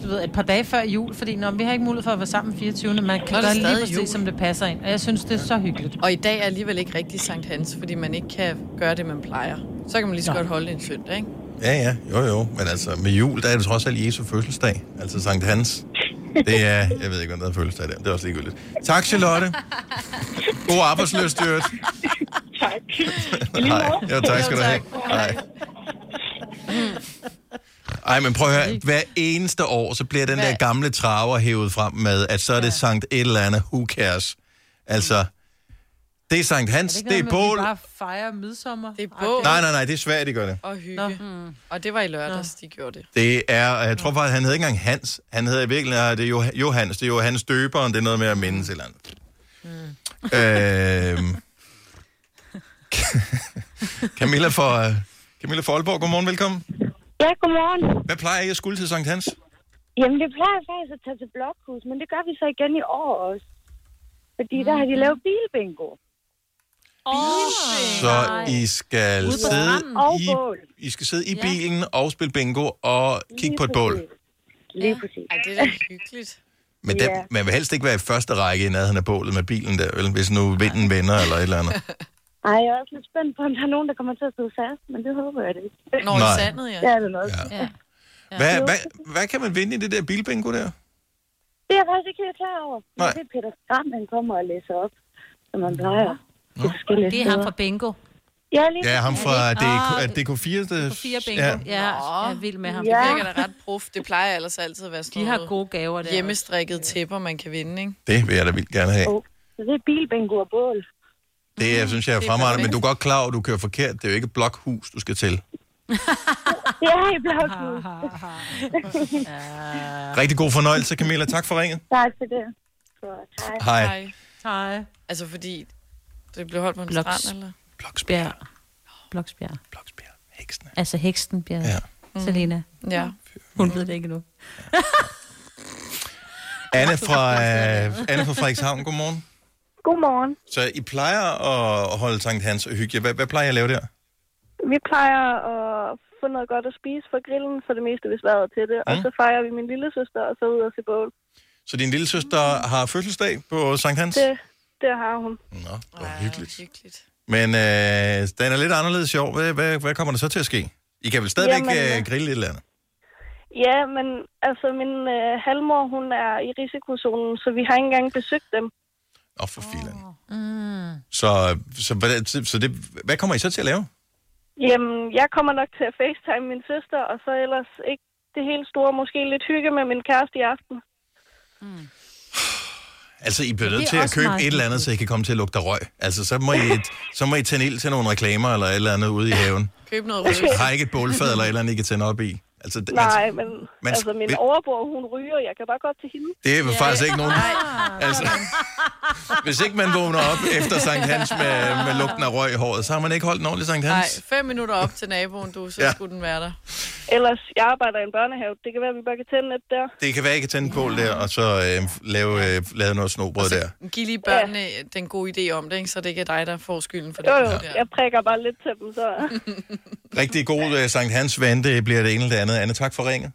du ved, et par dage før jul. Fordi vi har ikke mulighed for at være sammen 24. Man kan gøre lige præcis, som det passer ind. Og jeg synes, det er så hyggeligt. Og i dag er alligevel ikke rigtig Sankt Hans, fordi man ikke kan gøre det, man plejer. Så kan man lige så godt holde en søndag, ikke? Jo. Men altså, med jul, der er det trods alt Jesu fødselsdag. Altså Sankt Hans... Det er, jeg ved ikke, hvordan der føles der. Det er også ligegyldigt. Tak, Charlotte. God arbejdsløs, dyrt. Tak. Nej, tak skal du have. Nej. Ej, men prøv at høre. Hver eneste år, så bliver den der gamle traver hævet frem med, at så er det Sankt et eller andet, who cares. Altså, det er Sankt Hans, det er bål. Det er bare fejre midsommer. Det er bål. Nej, det er svært, de gør det. Og hygge. Og det var i lørdags, de gjorde det. Det er, jeg tror faktisk, han hed ikke engang Hans. Han hedder i virkeligheden, det er Johannes. Det er Johannes Døberen, det er noget med at mindes et eller andet. Camilla fra Aalborg, godmorgen, velkommen. Ja, godmorgen. Hvad plejer I at skulle til Sankt Hans? Jamen, det plejer faktisk at tage til Blokhus, men det gør vi så igen i år også. Fordi der har de lavet bilbingo. Så I skal sidde i bilen og spille bingo og kigge på et bål. Lige præcis. Ej, det er da hyggeligt. Men man vil helst ikke være i første række i nærheden af bålet med bilen der, vel? Hvis nu vinden vender eller et eller andet. Ej, jeg er også lidt spændt på, om der er nogen, der kommer til at sidde fast, men det håber jeg det ikke. Nå, i sandet, ja. Ja, det er noget. Ja. Ja. Hvad kan man vinde i det der bilbingo der? Det er jeg faktisk ikke helt klar over. Nej. Det er Peter Skræm, han kommer og læser op, som man plejer. Nå. Det er ham fra bingo. Ja, ham fra DK4. DK4 bingo. Ja. Jeg er vild med ham. Ja. Det virker da ret prof. Det plejer ellers altid at være sådan noget. De har gode gaver der. Hjemmestrikket tæpper, man kan vinde, ikke? Det vil jeg da vildt gerne have. Oh. Så det er bilbingo og bål. Det jeg synes jeg er fremragende, men du er godt klar over, du kører forkert. Det er jo ikke Blokhus, du skal til. Ja, i Blokhus. Rigtig god fornøjelse, Camilla. Tak for ringet. Tak for det. Godt. Hej. Altså fordi, det blev holdt på en strand, eller? Bloksbjerg. Heksen. Altså Heksenbjerg. Ja. Selina. Ja. Hun ved det ikke nu. Anne fra Frederikshavn, godmorgen. Godmorgen. Så I plejer at holde Sankt Hans og hygge. Hvad plejer I at lave der? Vi plejer at få noget godt at spise fra grillen, for det meste, hvis vejret til det. Og så fejrer vi min lillesøster og så ud og se bål. Så din lillesøster har fødselsdag på Sankt Hans? Det har hun. Nå, det var hyggeligt. Men den er lidt anderledes sjov. Hvad kommer der så til at ske? I kan vel stadigvæk grille et eller andet? Ja, men altså min halvmor, hun er i risikozonen, så vi har ikke engang besøgt dem. Og for filen. Så hvad kommer I så til at lave? Jamen, jeg kommer nok til at facetime min søster, og så ellers ikke det helt store, måske lidt hygge med min kæreste i aften. Mm. Altså, I bliver nødt til at købe et eller andet, så I kan komme til at lugte røg. Altså, så må I tænde ild til nogle reklamer eller et eller andet ude i haven. Køb noget røg. Har ikke et bålfad eller et eller andet, I kan tænde op i? Altså, nej, men altså, min overbror, hun ryger, jeg kan bare gå op til hende. Det er faktisk ikke nogen... Altså, hvis ikke man vågner op efter Sankt Hans med lugten af røg i håret, så har man ikke holdt en ordentlig Sankt Hans. Nej, 5 minutter op til naboen, så skulle den være der. Ellers, jeg arbejder i en børnehave. Det kan være, vi bare kan tænde lidt der. Det kan være, jeg kan tænde bål der, og så lave noget snobrød der. Giv lige børnene den gode idé om det, ikke? Så det ikke er dig, der får skylden for det. Jo, jeg prikker bare lidt til dem, så... Rigtig god Sankt Hans vente bliver det ene eller det andet. Anne, tak for ringet.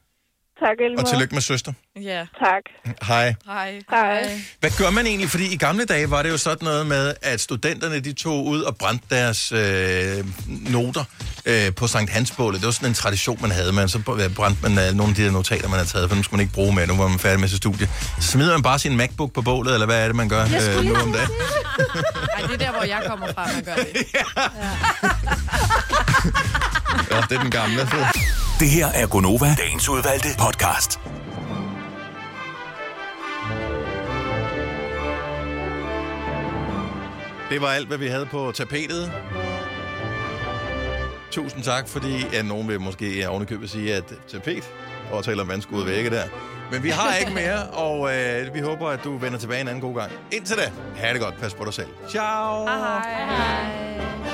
Tak, Elmer. Og tillykke med søster. Ja. Tak. Hej. Hvad gør man egentlig? Fordi i gamle dage var det jo sådan noget med, at studenterne de tog ud og brændte deres noter på Sankt Hans-bålet. Det var sådan en tradition, man havde. Så brændte man nogle af de der notater, man havde taget, for dem skulle man ikke bruge med. Nu var man færdig med sit studie. Så smider man bare sin MacBook på bålet, eller hvad er det, man gør nu om dagen? Ej, det er der, hvor jeg kommer fra, man gør det. Ja, det er den gamle. Det her er Gunnova, dagens udvalgte podcast. Det var alt, hvad vi havde på tapetet. Tusind tak, fordi nogen vil måske ovenikøbet sige, at tapet og taler om vandskuddet vægge der. Men vi har ikke mere, og vi håber, at du vender tilbage en anden god gang. Indtil da, have det godt. Pas på dig selv. Ciao. Hej.